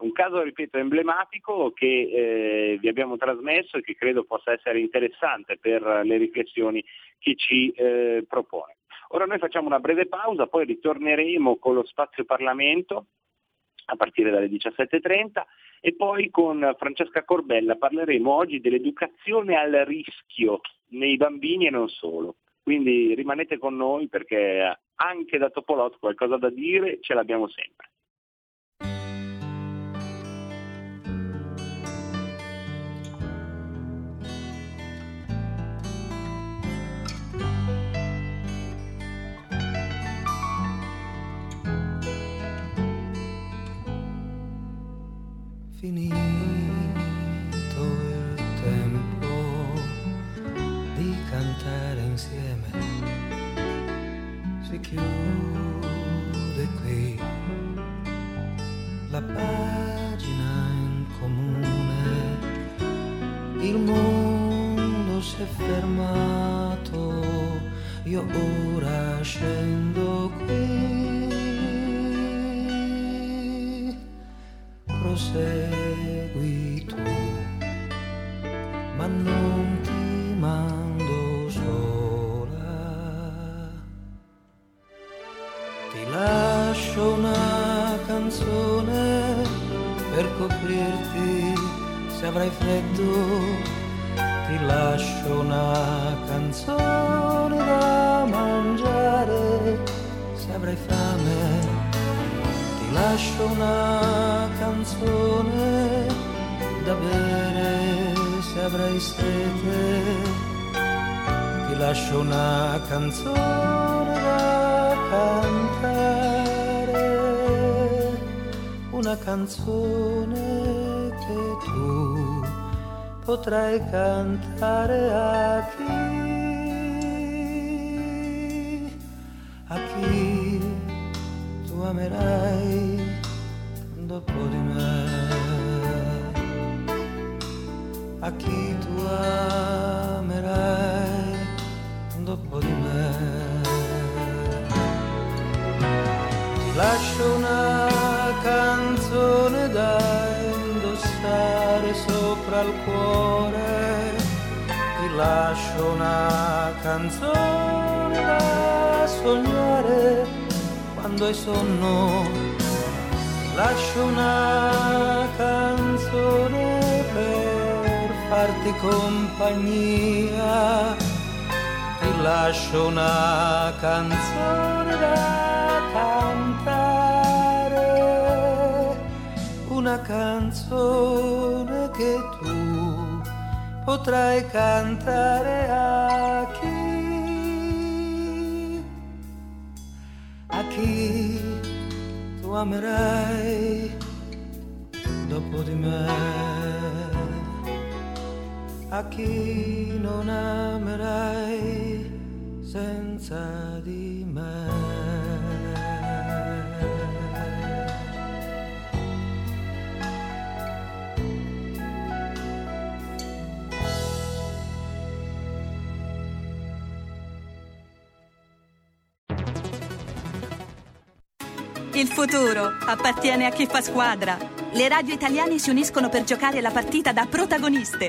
Un caso, ripeto, emblematico che eh, vi abbiamo trasmesso e che credo possa essere interessante per le riflessioni che ci eh, propone. Ora noi facciamo una breve pausa, poi ritorneremo con lo spazio Parlamento a partire dalle diciassette e trenta e poi con Francesca Corbella parleremo oggi dell'educazione al rischio nei bambini e non solo. Quindi rimanete con noi, perché anche da Topolotto qualcosa da dire ce l'abbiamo sempre. Finito il tempo di cantare insieme, si chiude qui la pagina in comune, il mondo si è fermato, io ora scendo qui, proseguo. Segui tu, ma non ti mando sola. Ti lascio una canzone per coprirti se avrai freddo. Ti lascio una canzone da mangiare se avrai fame. Ti lascio una canzone da bere se avrai sete, ti lascio una canzone da cantare, una canzone che tu potrai cantare a chi, a chi tu amerai dopo di me. A chi tu amerai dopo di me. Ti lascio una canzone da indossare sopra il cuore, ti lascio una canzone da sognare quando hai sonno, ti lascio una canzone farti compagnia, ti lascio una canzone da cantare, una canzone che tu potrai cantare a chi, a chi tu amerai dopo di me. A chi non amerai senza di me. Il futuro appartiene a chi fa squadra. Le radio italiane si uniscono per giocare la partita da protagoniste.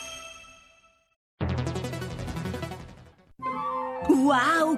Wow,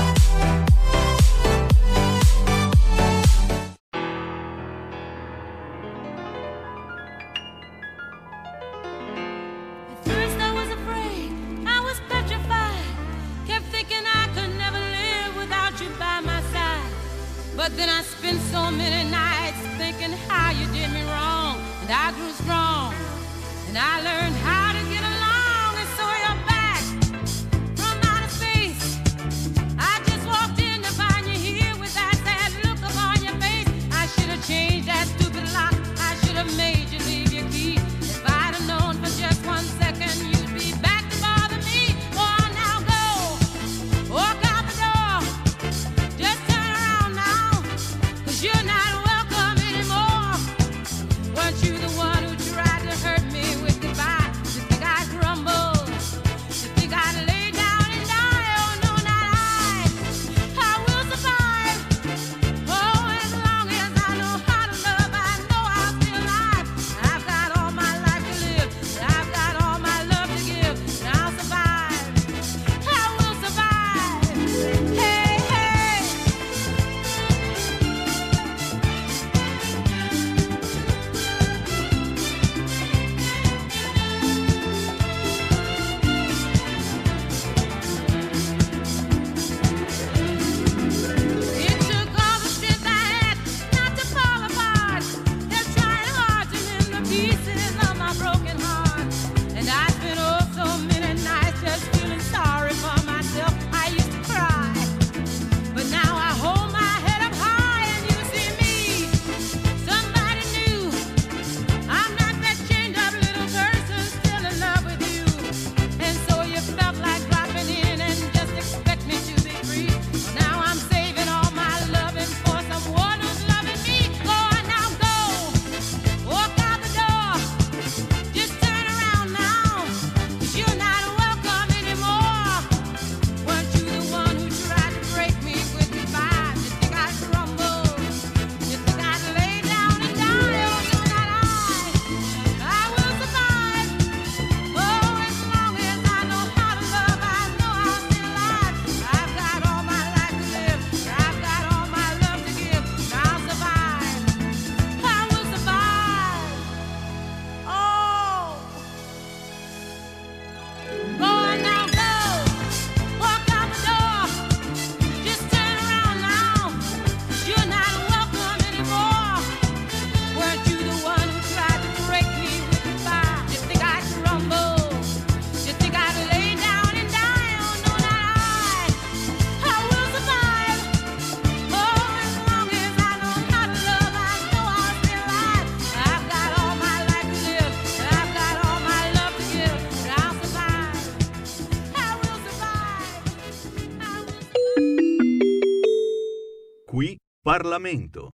Parlamento.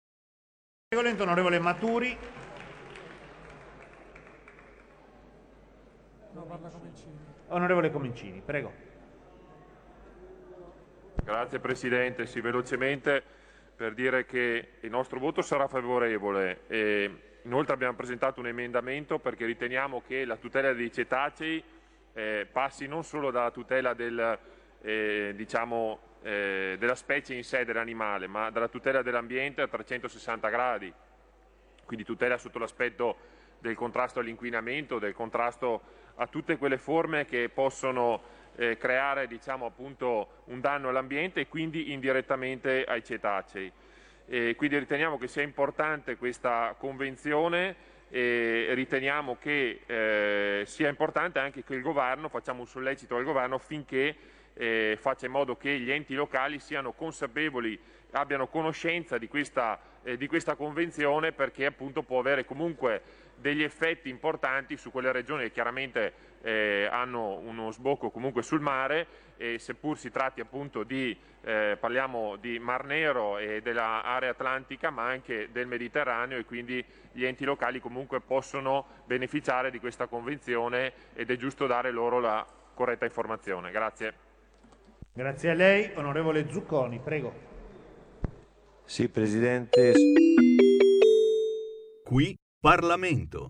Regolamento, onorevole Maturi. No, parla Comencini. Onorevole Comencini, prego. Grazie Presidente, sì, velocemente per dire che il nostro voto sarà favorevole. E inoltre abbiamo presentato un emendamento perché riteniamo che la tutela dei cetacei eh, passi non solo dalla tutela del, eh, diciamo, eh, della specie in sé, dell'animale, ma dalla tutela dell'ambiente a trecentosessanta gradi. Quindi tutela sotto l'aspetto del contrasto all'inquinamento, del contrasto a tutte quelle forme che possono eh, creare, diciamo, appunto, un danno all'ambiente e quindi indirettamente ai cetacei. E quindi riteniamo che sia importante questa convenzione e riteniamo che eh, sia importante anche che il Governo, facciamo un sollecito al Governo affinché eh, faccia in modo che gli enti locali siano consapevoli, abbiano conoscenza di questa, eh, di questa convenzione, perché appunto può avere comunque degli effetti importanti su quelle regioni che chiaramente eh, hanno uno sbocco comunque sul mare, e seppur si tratti appunto di, eh, parliamo di Mar Nero e dell'area atlantica, ma anche del Mediterraneo, e quindi gli enti locali comunque possono beneficiare di questa convenzione ed è giusto dare loro la corretta informazione. Grazie. Grazie a lei. Onorevole Zucconi, prego. Sì, Presidente. Qui Parlamento.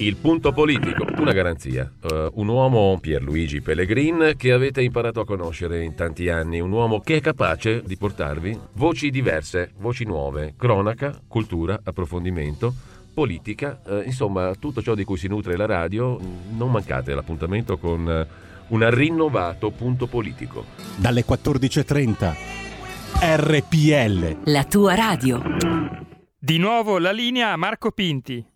Il punto politico, una garanzia, uh, un uomo, Pierluigi Pellegrin, che avete imparato a conoscere in tanti anni, un uomo che è capace di portarvi voci diverse, voci nuove, cronaca, cultura, approfondimento, politica, uh, insomma tutto ciò di cui si nutre la radio. Non mancate l'appuntamento con uh, un rinnovato punto politico. Dalle quattordici e trenta, R P L, la tua radio. Di nuovo la linea a Marco Pinti.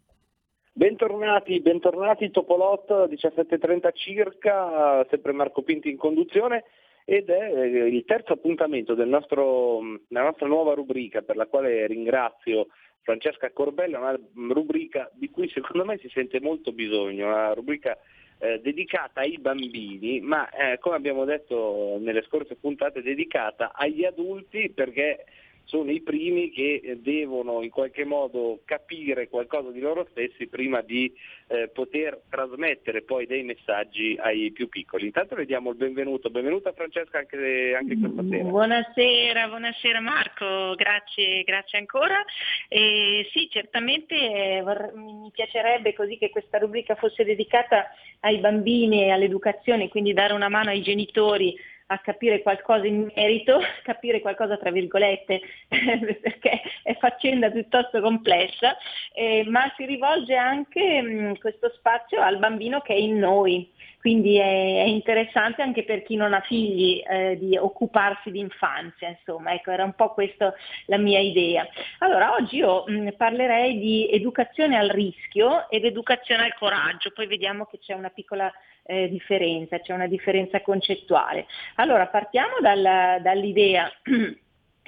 Bentornati, bentornati Topolot, diciassette e trenta circa, sempre Marco Pinti in conduzione, ed è il terzo appuntamento del nostro, della nostra nuova rubrica, per la quale ringrazio Francesca Corbella, una rubrica di cui secondo me si sente molto bisogno, una rubrica eh, dedicata ai bambini, ma eh, come abbiamo detto nelle scorse puntate, dedicata agli adulti, perché sono i primi che devono in qualche modo capire qualcosa di loro stessi prima di eh, poter trasmettere poi dei messaggi ai più piccoli. Intanto le diamo il benvenuto, benvenuta Francesca anche, anche questa sera. Buonasera, buonasera Marco, grazie, grazie ancora. Eh, sì, certamente eh, vor- mi piacerebbe così che questa rubrica fosse dedicata ai bambini e all'educazione, quindi dare una mano ai genitori a capire qualcosa in merito, capire qualcosa tra virgolette, perché è faccenda piuttosto complessa, eh, ma si rivolge anche mh, questo spazio al bambino che è in noi, quindi è, è interessante anche per chi non ha figli eh, di occuparsi di infanzia, insomma, ecco, era un po' questa la mia idea. Allora, oggi io mh, parlerei di educazione al rischio ed educazione al coraggio, poi vediamo che c'è una piccola Eh, differenza, c'è cioè una differenza concettuale. Allora partiamo dalla, dall'idea.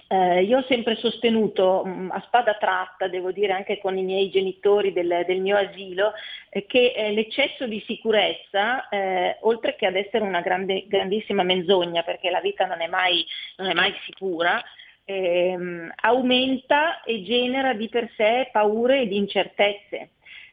Eh, io ho sempre sostenuto mh, a spada tratta, devo dire anche con i miei genitori del, del mio asilo, eh, che eh, l'eccesso di sicurezza, eh, oltre che ad essere una grande, grandissima menzogna, perché la vita non è mai, non è mai sicura, ehm, aumenta e genera di per sé paure ed incertezze.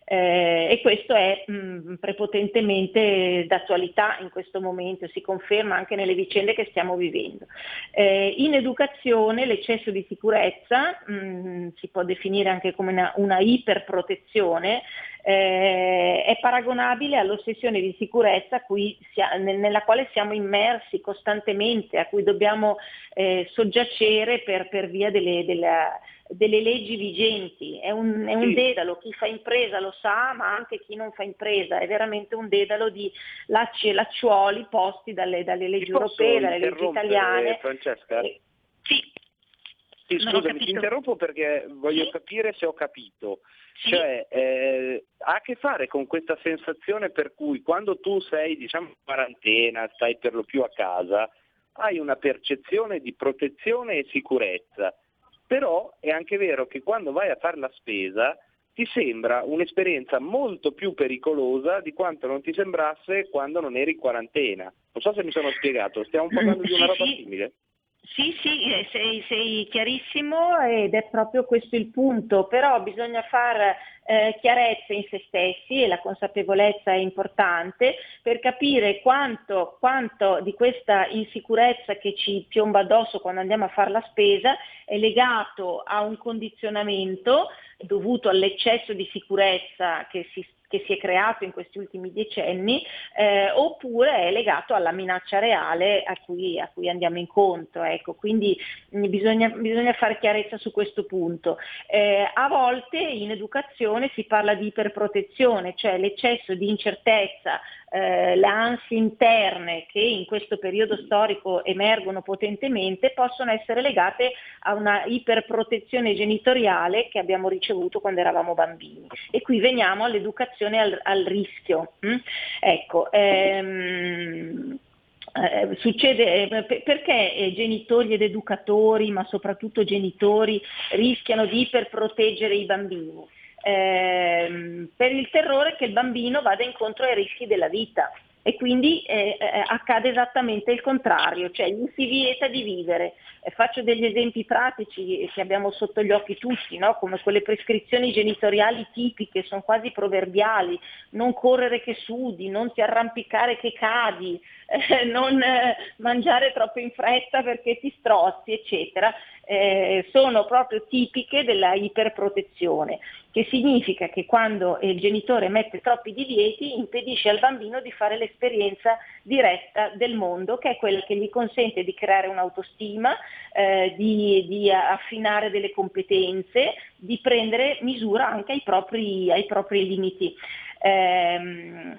Eh, e questo è mh, prepotentemente d'attualità in questo momento, si conferma anche nelle vicende che stiamo vivendo. Eh, in educazione l'eccesso di sicurezza mh, si può definire anche come una, una iperprotezione, eh, è paragonabile all'ossessione di sicurezza a cui si, nella quale siamo immersi costantemente, a cui dobbiamo eh, soggiacere per, per via delle, della, delle leggi vigenti. È un, è un dedalo, chi fa impresa lo sa, ma anche chi non fa impresa, è veramente un dedalo di lacci e lacciuoli posti dalle, dalle leggi europee, dalle leggi italiane. Francesca? Eh, sì. Sì, scusami, ti interrompo perché voglio sì? capire se ho capito. Sì. Cioè, eh, ha a che fare con questa sensazione per cui quando tu sei, diciamo, in quarantena, stai per lo più a casa, hai una percezione di protezione e sicurezza. Però è anche vero che quando vai a fare la spesa ti sembra un'esperienza molto più pericolosa di quanto non ti sembrasse quando non eri in quarantena. Non so se mi sono spiegato, stiamo parlando di una roba simile? Sì, sì, sei, sei chiarissimo ed è proprio questo il punto, però bisogna far eh, chiarezza in se stessi, e la consapevolezza è importante per capire quanto, quanto di questa insicurezza che ci piomba addosso quando andiamo a fare la spesa è legato a un condizionamento dovuto all'eccesso di sicurezza che si che si è creato in questi ultimi decenni, eh, oppure è legato alla minaccia reale a cui, a cui andiamo incontro. Ecco, quindi mh, bisogna, bisogna fare chiarezza su questo punto. Eh, a volte in educazione si parla di iperprotezione, cioè l'eccesso di incertezza, eh, le ansie interne che in questo periodo storico emergono potentemente possono essere legate a una iperprotezione genitoriale che abbiamo ricevuto quando eravamo bambini. E qui veniamo all'educazione Al, al rischio. Mm? Ecco, ehm, eh, succede eh, per, perché eh, genitori ed educatori, ma soprattutto genitori, rischiano di iperproteggere i bambini? Eh, per il terrore che il bambino vada incontro ai rischi della vita. E quindi eh, eh, accade esattamente il contrario, cioè gli si vieta di vivere. Eh, faccio degli esempi pratici che abbiamo sotto gli occhi tutti, no? Come quelle prescrizioni genitoriali tipiche, sono quasi proverbiali: non correre che sudi, non ti arrampicare che cadi, eh, non eh, mangiare troppo in fretta perché ti strozzi, eccetera. Eh, sono proprio tipiche della iperprotezione, che significa che quando il genitore mette troppi divieti impedisce al bambino di fare l'esperienza diretta del mondo, che è quella che gli consente di creare un'autostima, eh, di, di affinare delle competenze, di prendere misura anche ai propri, ai propri limiti. Eh,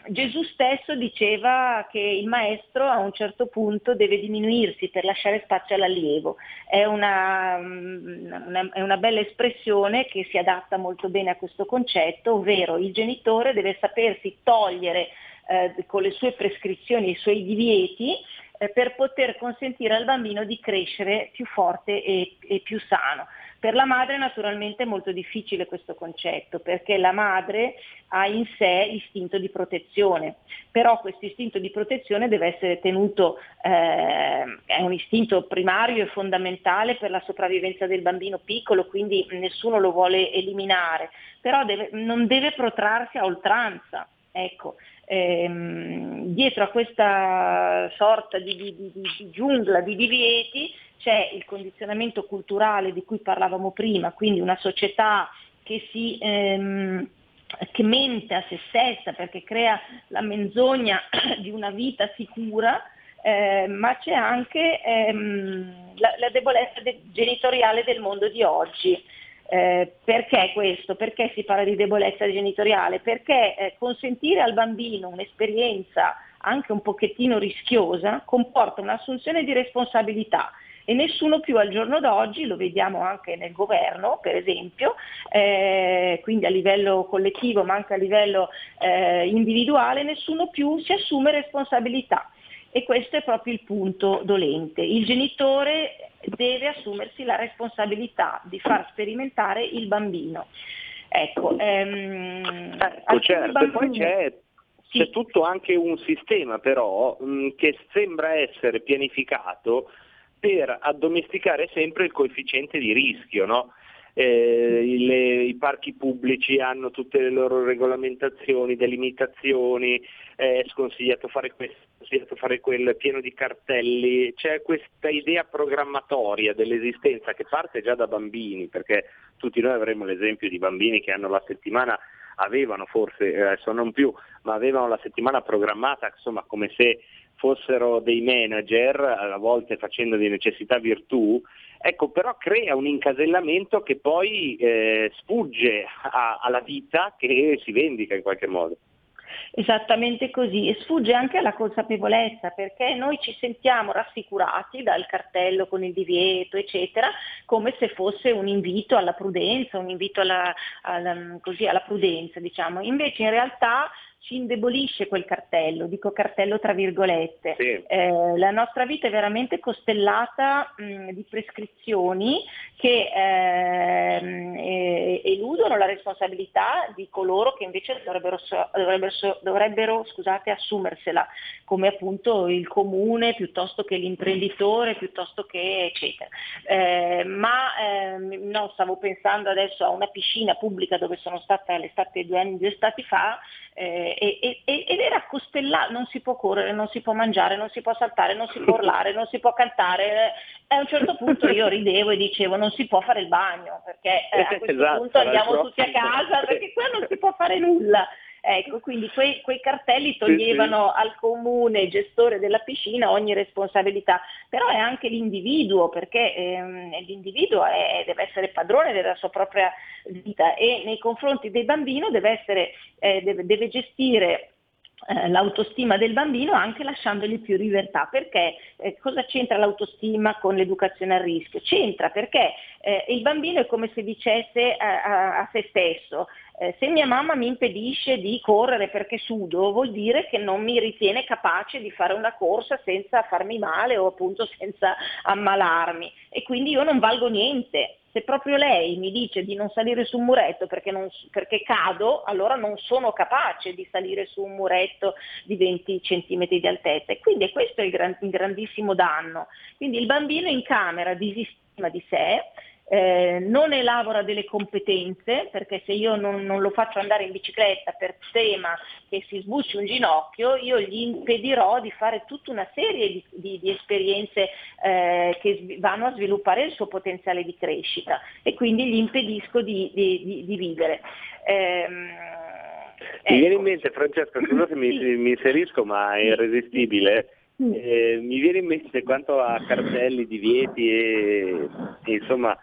Gesù stesso diceva che il maestro a un certo punto deve diminuirsi per lasciare spazio all'allievo. È una, una, è una bella espressione che si adatta molto bene a questo concetto, ovvero il genitore deve sapersi togliere eh, con le sue prescrizioni, i suoi divieti, eh, per poter consentire al bambino di crescere più forte e, e più sano. Per la madre naturalmente è molto difficile questo concetto, perché la madre ha in sé istinto di protezione, però questo istinto di protezione deve essere tenuto, eh, è un istinto primario e fondamentale per la sopravvivenza del bambino piccolo, quindi nessuno lo vuole eliminare, però deve, non deve protrarsi a oltranza. Ecco, ehm, dietro a questa sorta di, di, di, di giungla di divieti c'è il condizionamento culturale di cui parlavamo prima, quindi una società che si ehm, che mente a se stessa perché crea la menzogna di una vita sicura, eh, ma c'è anche ehm, la, la debolezza de- genitoriale del mondo di oggi. Eh, perché questo? Perché si parla di debolezza genitoriale? Perché eh, consentire al bambino un'esperienza anche un pochettino rischiosa comporta un'assunzione di responsabilità, e nessuno più al giorno d'oggi, lo vediamo anche nel governo per esempio, eh, quindi a livello collettivo ma anche a livello eh, individuale, nessuno più si assume responsabilità. E questo è proprio il punto dolente. Il genitore deve assumersi la responsabilità di far sperimentare il bambino. Ecco, ehm, ecco certo, bambini... poi c'è, sì. c'è tutto anche un sistema però mh, che sembra essere pianificato per addomesticare sempre il coefficiente di rischio, no? Eh, le, i parchi pubblici hanno tutte le loro regolamentazioni, delimitazioni, è eh, sconsigliato fare questo, sconsigliato fare quello, è pieno di cartelli. C'è questa idea programmatoria dell'esistenza che parte già da bambini, perché tutti noi avremo l'esempio di bambini che hanno la settimana, avevano forse, adesso non più, ma avevano la settimana programmata, insomma, come se fossero dei manager, a volte facendo di necessità virtù. Ecco, però crea un incasellamento che poi eh, sfugge a, alla vita che si vendica in qualche modo. Esattamente così, e sfugge anche alla consapevolezza, perché noi ci sentiamo rassicurati dal cartello con il divieto eccetera, come se fosse un invito alla prudenza, un invito alla, alla, così, alla prudenza diciamo, invece in realtà ci indebolisce quel cartello, dico cartello tra virgolette, sì. eh, la nostra vita è veramente costellata mh, di prescrizioni che eh, eludono la responsabilità di coloro che invece dovrebbero, dovrebbero, dovrebbero scusate, assumersela, come appunto il comune piuttosto che l'imprenditore, piuttosto che eccetera. Eh, ma eh, no, stavo pensando adesso a una piscina pubblica dove sono stata l'estate due anni, due stati fa, eh, E, e, ed era costellato, non si può correre, non si può mangiare, non si può saltare, non si può urlare, non si può cantare, e a un certo punto io ridevo e dicevo non si può fare il bagno, perché eh, a questo esatto, punto andiamo tutti a casa perché qua non si può fare nulla. Ecco, quindi quei, quei cartelli toglievano sì, sì. al comune, gestore della piscina, ogni responsabilità, però è anche l'individuo, perché ehm, l'individuo è, deve essere padrone della sua propria vita, e nei confronti del bambino deve, essere, eh, deve, deve gestire l'autostima del bambino anche lasciandogli più libertà, perché eh, cosa c'entra l'autostima con l'educazione al rischio? C'entra perché eh, il bambino è come se dicesse a, a, a se stesso eh, se mia mamma mi impedisce di correre perché sudo, vuol dire che non mi ritiene capace di fare una corsa senza farmi male o appunto senza ammalarmi, e quindi io non valgo niente. Se proprio lei mi dice di non salire su un muretto perché, non, perché cado, allora non sono capace di salire su un muretto di venti centimetri di altezza, e quindi questo è il, gran, il grandissimo danno. Quindi il bambino in camera disistima di sé, eh, non elabora delle competenze, perché se io non, non lo faccio andare in bicicletta per tema che si sbucci un ginocchio, io gli impedirò di fare tutta una serie di, di, di esperienze eh, che vanno a sviluppare il suo potenziale di crescita, e quindi gli impedisco di, di, di, di vivere. Ehm, ecco. Mi viene in mente, Francesca, scusa se mi, sì. mi inserisco, ma è irresistibile. Sì. Eh, mi viene in mente quanto a cartelli, divieti e, e insomma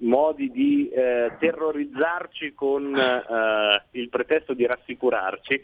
modi di eh, terrorizzarci con eh, il pretesto di rassicurarci,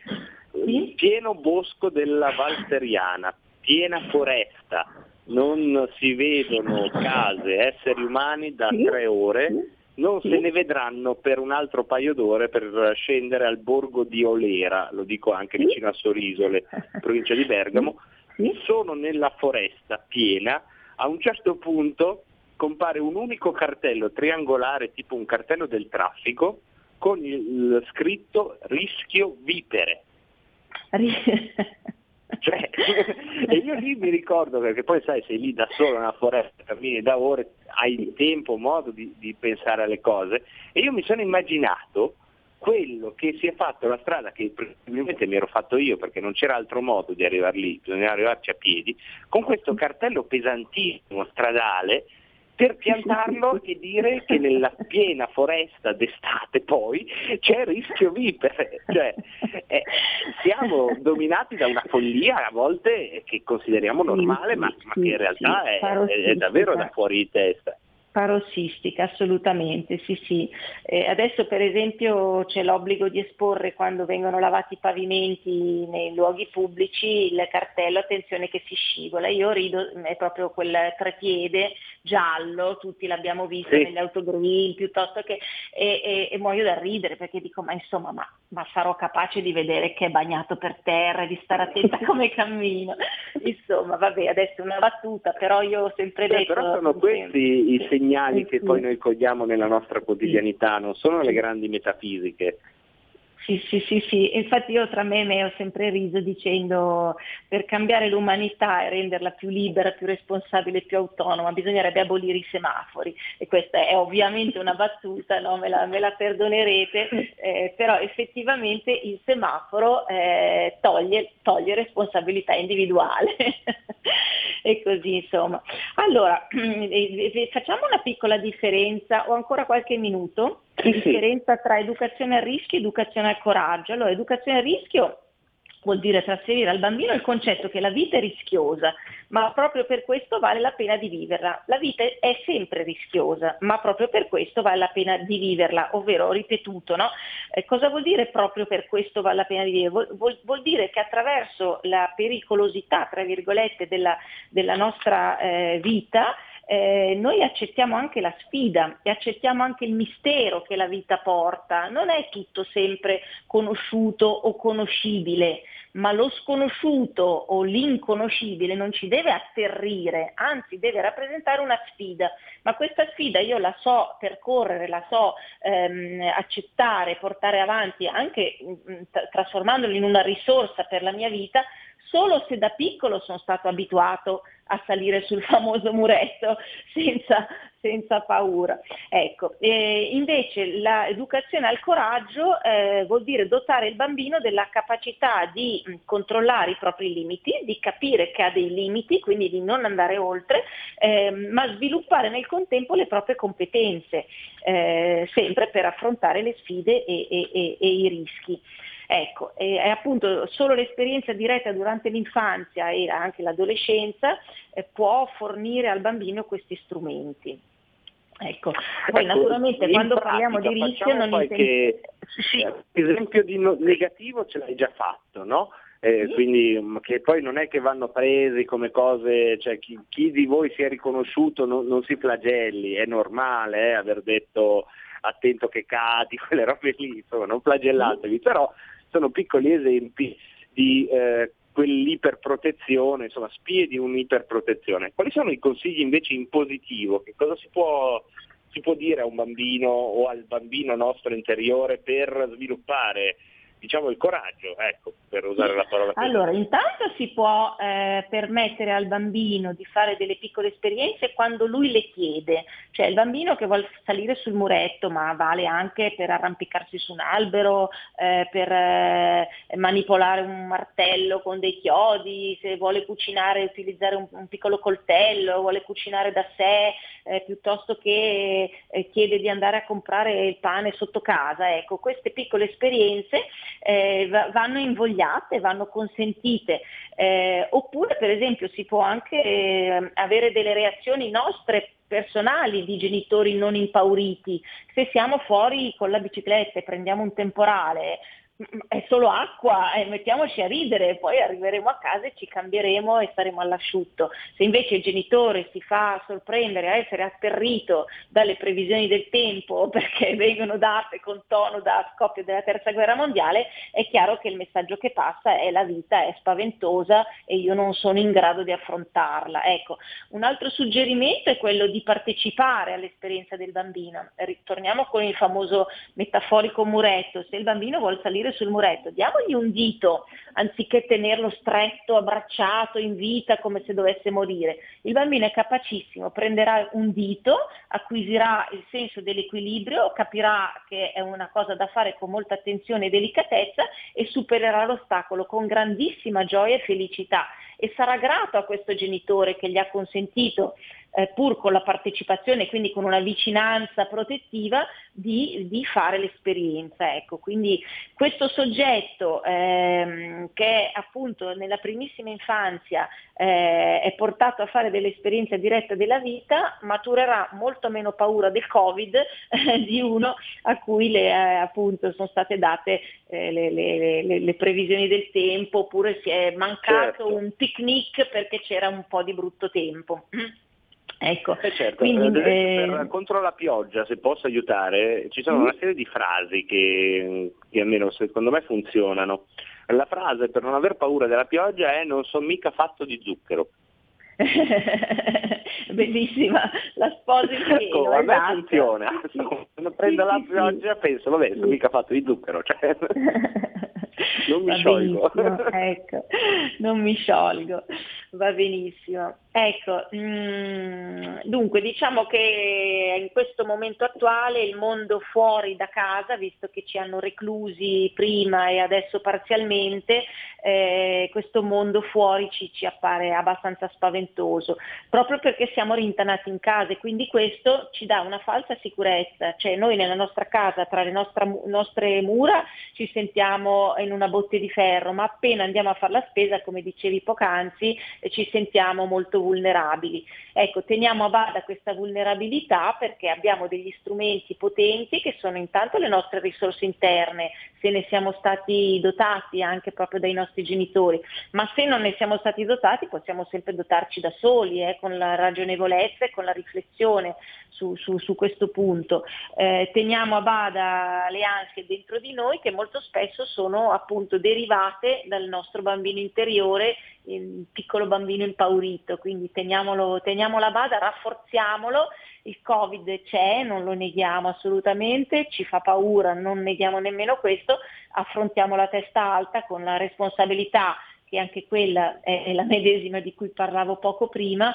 sì. pieno bosco della Valteriana, piena foresta, non si vedono case, esseri umani da sì. tre ore, non sì. se ne vedranno per un altro paio d'ore per scendere al borgo di Olera, lo dico anche sì. vicino a Sorisole, provincia di Bergamo, sì. sono nella foresta piena, a un certo punto compare un unico cartello triangolare, tipo un cartello del traffico, con il scritto rischio vipere. Cioè, e io lì mi ricordo, perché poi sai, sei lì da solo nella foresta, cammini da ore, hai tempo, modo di, di pensare alle cose, e io mi sono immaginato quello che si è fatto, la strada che probabilmente mi ero fatto io, perché non c'era altro modo di arrivare lì, bisognava arrivarci a piedi, con questo cartello pesantissimo stradale, per piantarlo e dire che nella piena foresta d'estate poi c'è rischio vipere. Cioè, eh, siamo dominati da una follia a volte che consideriamo normale, ma, ma che in realtà è, è davvero da fuori di testa. Parossistica, assolutamente, sì sì. Eh, adesso per esempio c'è l'obbligo di esporre, quando vengono lavati i pavimenti nei luoghi pubblici, il cartello attenzione che si scivola. Io rido, è proprio quel treppiede giallo, tutti l'abbiamo visto sì. negli autogrill, piuttosto che e, e, e muoio da ridere, perché dico ma insomma ma, ma sarò capace di vedere che è bagnato per terra, di stare attenta come cammino. Insomma vabbè, adesso una battuta, però io ho sempre detto sì, però sono questi i segnali segnali che poi noi cogliamo nella nostra quotidianità, non sono le grandi metafisiche. Sì, sì, sì, sì, infatti io tra me e me ho sempre riso dicendo per cambiare l'umanità e renderla più libera, più responsabile, più autonoma bisognerebbe abolire i semafori, e questa è ovviamente una battuta, no? me, la, me la perdonerete, eh, però effettivamente il semaforo eh, toglie, toglie responsabilità individuale. E così insomma. Allora, facciamo una piccola differenza, ho ancora qualche minuto? Sì, differenza sì. tra educazione al rischio e educazione al coraggio. Allora, educazione al rischio vuol dire trasferire al bambino il concetto che la vita è rischiosa, ma proprio per questo vale la pena di viverla. La vita è sempre rischiosa, ma proprio per questo vale la pena di viverla, ovvero, ho ripetuto, no? Eh, cosa vuol dire proprio per questo vale la pena di vivere? Vuol, vuol, vuol dire che attraverso la pericolosità, tra virgolette, della, della nostra eh, vita, Eh, noi accettiamo anche la sfida e accettiamo anche il mistero che la vita porta. Non è tutto sempre conosciuto o conoscibile, ma lo sconosciuto o l'inconoscibile non ci deve atterrire, anzi deve rappresentare una sfida. Ma questa sfida io la so percorrere, la so ehm, accettare, portare avanti, anche mh, trasformandola in una risorsa per la mia vita, solo se da piccolo sono stato abituato a salire sul famoso muretto senza, senza paura. Ecco, e invece l'educazione al coraggio eh, vuol dire dotare il bambino della capacità di mh, controllare i propri limiti, di capire che ha dei limiti, quindi di non andare oltre, eh, ma sviluppare nel contempo le proprie competenze, eh, sempre per affrontare le sfide e, e, e, e i rischi. Ecco, e appunto solo l'esperienza diretta durante l'infanzia e anche l'adolescenza può fornire al bambino questi strumenti. Ecco, poi ecco, naturalmente quando pratica, parliamo di rischio non qualche intendo... esempio di no... negativo ce l'hai già fatto, no? Eh, sì. Quindi che poi non è che vanno presi come cose, cioè chi, chi di voi si è riconosciuto non, non si flagelli, è normale eh, aver detto attento che cadi, quelle robe lì, insomma non flagellatevi, però sono piccoli esempi di eh, quell'iperprotezione, insomma spie di un'iperprotezione. Quali sono i consigli invece in positivo? Che cosa si può, si può dire a un bambino o al bambino nostro interiore per sviluppare, diciamo, il coraggio, ecco, per usare la parola. Allora, intanto si può eh, permettere al bambino di fare delle piccole esperienze quando lui le chiede, cioè il bambino che vuole salire sul muretto, ma vale anche per arrampicarsi su un albero, eh, per eh, manipolare un martello con dei chiodi, se vuole cucinare, utilizzare un, un piccolo coltello, vuole cucinare da sé, eh, piuttosto che eh, chiede di andare a comprare il pane sotto casa. Ecco, queste piccole esperienze Eh, vanno invogliate, vanno consentite, eh, oppure per esempio si può anche eh, avere delle reazioni nostre personali di genitori non impauriti. Se siamo fuori con la bicicletta e prendiamo un temporale, è solo acqua, eh, mettiamoci a ridere, poi arriveremo a casa e ci cambieremo e staremo all'asciutto. Se invece il genitore si fa sorprendere a essere atterrito dalle previsioni del tempo perché vengono date con tono da scoppio della terza guerra mondiale, è chiaro che il messaggio che passa è: la vita è spaventosa e io non sono in grado di affrontarla. Ecco, un altro suggerimento è quello di partecipare all'esperienza del bambino. Ritorniamo con il famoso metaforico muretto. Se il bambino vuole salire sul muretto, diamogli un dito anziché tenerlo stretto, abbracciato in vita come se dovesse morire. Il bambino è capacissimo, prenderà un dito, acquisirà il senso dell'equilibrio, capirà che è una cosa da fare con molta attenzione e delicatezza e supererà l'ostacolo con grandissima gioia e felicità, e sarà grato a questo genitore che gli ha consentito, eh, pur con la partecipazione, quindi con una vicinanza protettiva, di, di fare l'esperienza. Ecco, quindi questo soggetto ehm, che appunto nella primissima infanzia eh, è portato a fare dell'esperienza diretta della vita maturerà molto meno paura del Covid eh, di uno a cui le, eh, appunto sono state date eh, le, le, le, le previsioni del tempo, oppure si è mancato certo. un picnic perché c'era un po' di brutto tempo. Ecco, eh certo, quindi, per, eh... per, contro la pioggia, se posso aiutare, ci sono mm. una serie di frasi che, che almeno secondo me funzionano. La frase per non aver paura della pioggia è: non sono mica fatto di zucchero. Bellissima, la sposo in pieno, ecco, a esatto. me funziona. Quando prendo la pioggia penso, vabbè, sono mica fatto di zucchero, cioè non mi va sciolgo. Ecco, non mi sciolgo, va benissimo. Ecco, mh, dunque diciamo che in questo momento attuale il mondo fuori da casa, visto che ci hanno reclusi prima e adesso parzialmente, eh, questo mondo fuori ci, ci appare abbastanza spaventoso, proprio perché siamo rintanati in casa e quindi questo ci dà una falsa sicurezza, cioè noi nella nostra casa, tra le nostre, nostre mura, ci sentiamo in una botte di ferro, ma appena andiamo a fare la spesa, come dicevi poc'anzi, eh, ci sentiamo molto vulnerabili. Ecco, teniamo a bada questa vulnerabilità perché abbiamo degli strumenti potenti che sono intanto le nostre risorse interne, se ne siamo stati dotati anche proprio dai nostri genitori, ma se non ne siamo stati dotati possiamo sempre dotarci da soli, eh, con la ragionevolezza e con la riflessione su, su, su questo punto. Eh, teniamo a bada le ansie dentro di noi che molto spesso sono appunto derivate dal nostro bambino interiore, il piccolo bambino impaurito, quindi teniamolo, teniamolo a bada, rafforziamolo. Il Covid c'è, non lo neghiamo assolutamente, ci fa paura, non neghiamo nemmeno questo, affrontiamo la testa alta con la responsabilità, che anche quella è la medesima di cui parlavo poco prima,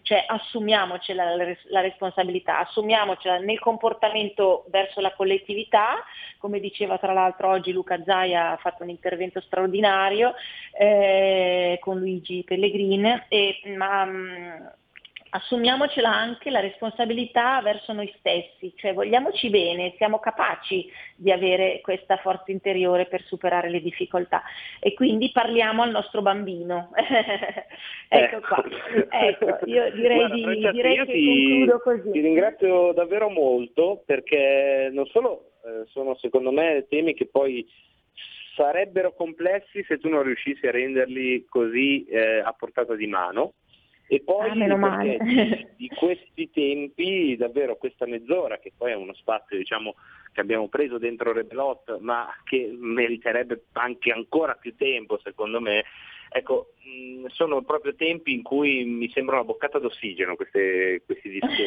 cioè assumiamocela la responsabilità, assumiamocela nel comportamento verso la collettività, come diceva tra l'altro oggi Luca Zaia, ha fatto un intervento straordinario eh, con Luigi Pellegrin, e, ma mh, assumiamocela anche la responsabilità verso noi stessi, cioè vogliamoci bene, siamo capaci di avere questa forza interiore per superare le difficoltà e quindi parliamo al nostro bambino. Ecco, ecco qua, ecco, io direi, Guarda, di, direi io che ti, concludo così. Ti ringrazio davvero molto perché non solo eh, sono secondo me temi che poi sarebbero complessi se tu non riuscissi a renderli così eh, a portata di mano. E poi ah, di, di questi tempi, davvero questa mezz'ora, che poi è uno spazio diciamo che abbiamo preso dentro Rebelot, ma che meriterebbe anche ancora più tempo secondo me, ecco, mh, sono proprio tempi in cui mi sembra una boccata d'ossigeno queste, questi discorsi.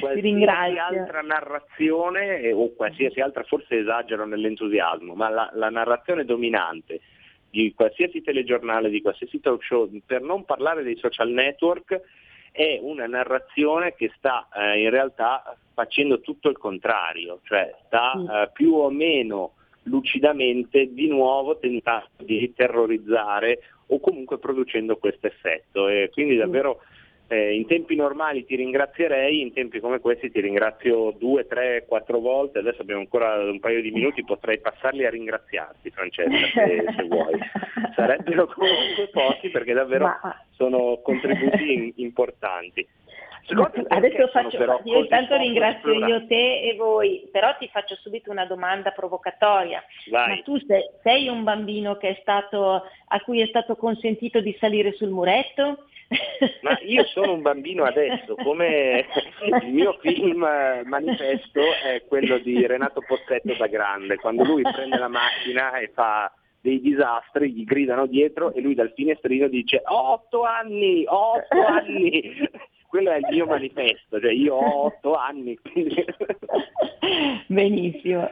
Qualsiasi ringrazio. Altra narrazione, eh, o qualsiasi altra forse esagero nell'entusiasmo, ma la, la narrazione dominante di qualsiasi telegiornale, di qualsiasi talk show, per non parlare dei social network, è una narrazione che sta eh, in realtà facendo tutto il contrario, cioè sta eh, più o meno lucidamente di nuovo tentando di terrorizzare o comunque producendo questo effetto. E quindi davvero eh, in tempi normali ti ringrazierei, in tempi come questi ti ringrazio due, tre, quattro volte, adesso abbiamo ancora un paio di minuti, potrei passarli a ringraziarti Francesca se, se vuoi. Sarebbero comunque pochi perché davvero Ma... sono contributi in, importanti. Secondo Adesso faccio, io intanto ringrazio io te e voi, però ti faccio subito una domanda provocatoria. Vai. Ma tu sei, sei un bambino che è stato, a cui è stato consentito di salire sul muretto? Ma io sono un bambino adesso, come il mio film manifesto è quello di Renato Pozzetto da grande, quando lui prende la macchina e fa dei disastri, gli gridano dietro e lui dal finestrino dice otto anni, otto anni. Quello è il mio manifesto, cioè io ho otto anni. Quindi... Benissimo,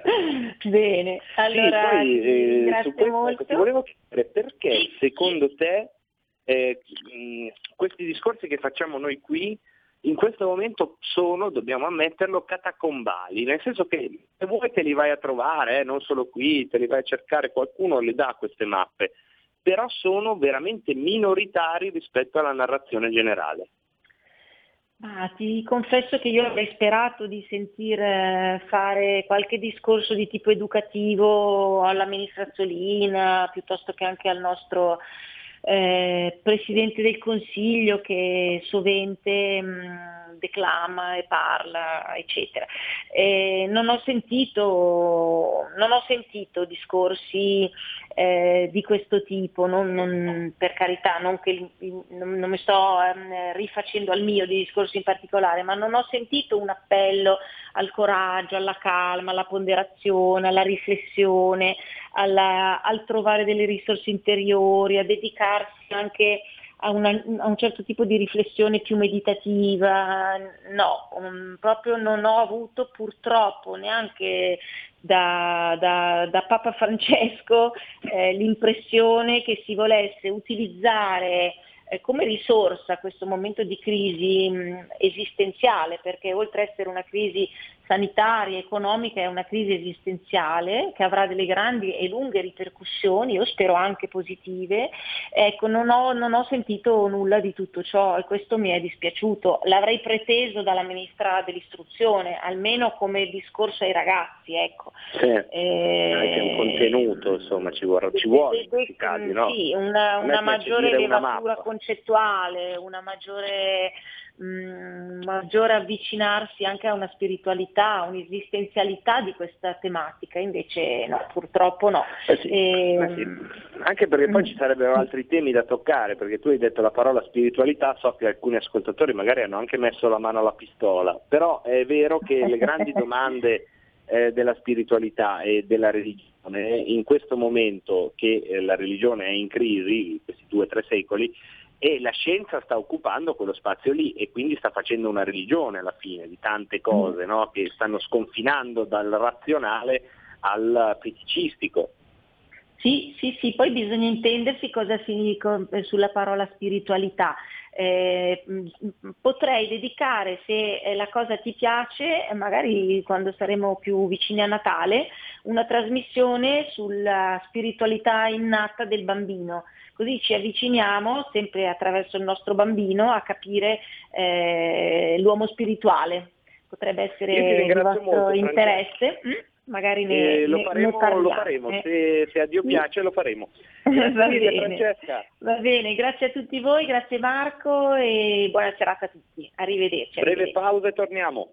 bene. Allora, sì, poi, eh, grazie su questo, molto. Ti volevo chiedere perché secondo te eh, questi discorsi che facciamo noi qui in questo momento sono, dobbiamo ammetterlo, catacombali, nel senso che se vuoi te li vai a trovare, eh, non solo qui, te li vai a cercare, qualcuno le dà queste mappe, però sono veramente minoritari rispetto alla narrazione generale. Ah, ti confesso che io avrei sperato di sentire fare qualche discorso di tipo educativo alla ministra Zolina, piuttosto che anche al nostro eh, Presidente del Consiglio che sovente mh, declama e parla, eccetera. Eh, non ho sentito, non ho sentito discorsi eh, di questo tipo, non, non, per carità, non, che, non, non mi sto eh, rifacendo al mio di discorsi in particolare, ma non ho sentito un appello al coraggio, alla calma, alla ponderazione, alla riflessione, alla, al trovare delle risorse interiori, a dedicarsi anche a, una, a un certo tipo di riflessione più meditativa. No, um, proprio non ho avuto purtroppo neanche da, da, da Papa Francesco eh, l'impressione che si volesse utilizzare eh, come risorsa questo momento di crisi mh, esistenziale, perché oltre ad essere una crisi sanitaria, economica, è una crisi esistenziale che avrà delle grandi e lunghe ripercussioni, io spero anche positive. Ecco, non ho, non ho sentito nulla di tutto ciò e questo mi è dispiaciuto. L'avrei preteso dalla Ministra dell'Istruzione, almeno come discorso ai ragazzi, ecco. Sì, eh, anche un contenuto, insomma, ci vuole, ci vuole in questi casi, no? Sì, una, una maggiore levatura concettuale, una maggiore... Mh, maggiore avvicinarsi anche a una spiritualità, un'esistenzialità di questa tematica, invece no, purtroppo no. Eh sì, e... eh sì. Anche perché poi ci sarebbero altri temi da toccare, perché tu hai detto la parola spiritualità, so che alcuni ascoltatori magari hanno anche messo la mano alla pistola, però è vero che le grandi domande eh, della spiritualità e della religione, in questo momento che eh, la religione è in crisi, questi due o tre secoli, e la scienza sta occupando quello spazio lì e quindi sta facendo una religione alla fine di tante cose, no? Che stanno sconfinando dal razionale al feticistico. Sì, sì, sì, poi bisogna intendersi cosa si sulla parola spiritualità. Eh, potrei dedicare, se la cosa ti piace, magari quando saremo più vicini a Natale, una trasmissione sulla spiritualità innata del bambino. Così ci avviciniamo, sempre attraverso il nostro bambino, a capire eh, l'uomo spirituale. Potrebbe essere il vostro interesse. Mm? Magari ne, eh, lo faremo, ne lo faremo. Eh. Se, se a Dio piace lo faremo. Grazie va mille, bene. Francesca. Va bene, grazie a tutti voi, grazie Marco e buona serata a tutti. Arrivederci. arrivederci. Breve pausa e torniamo.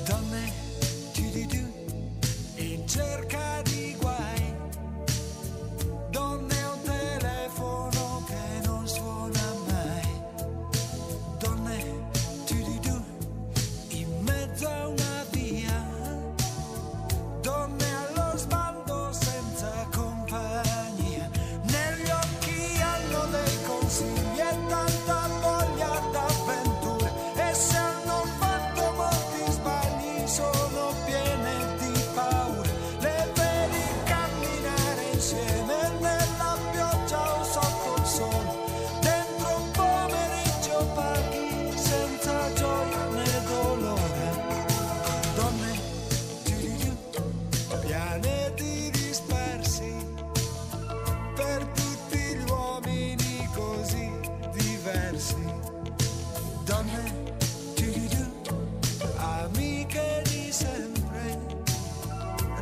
Donne, tu-di-du, in cerca di guai. Donne, un telefono che non suona mai. Donne, tu-di-du, in mezzo a una via. Donne allo sbando senza compagnia. Negli occhi hanno dei consigli e tanta voglia d'avventure. E se hanno fatto molti sbagli sono piene di paure. Le vedi camminare insieme nella pioggia o sotto il sole. Dentro un pomeriggio paghi senza gioia né dolore. Donne, giri, pianeti dispersi. Per tutti gli uomini così diversi. Donne, giri, amiche di sempre.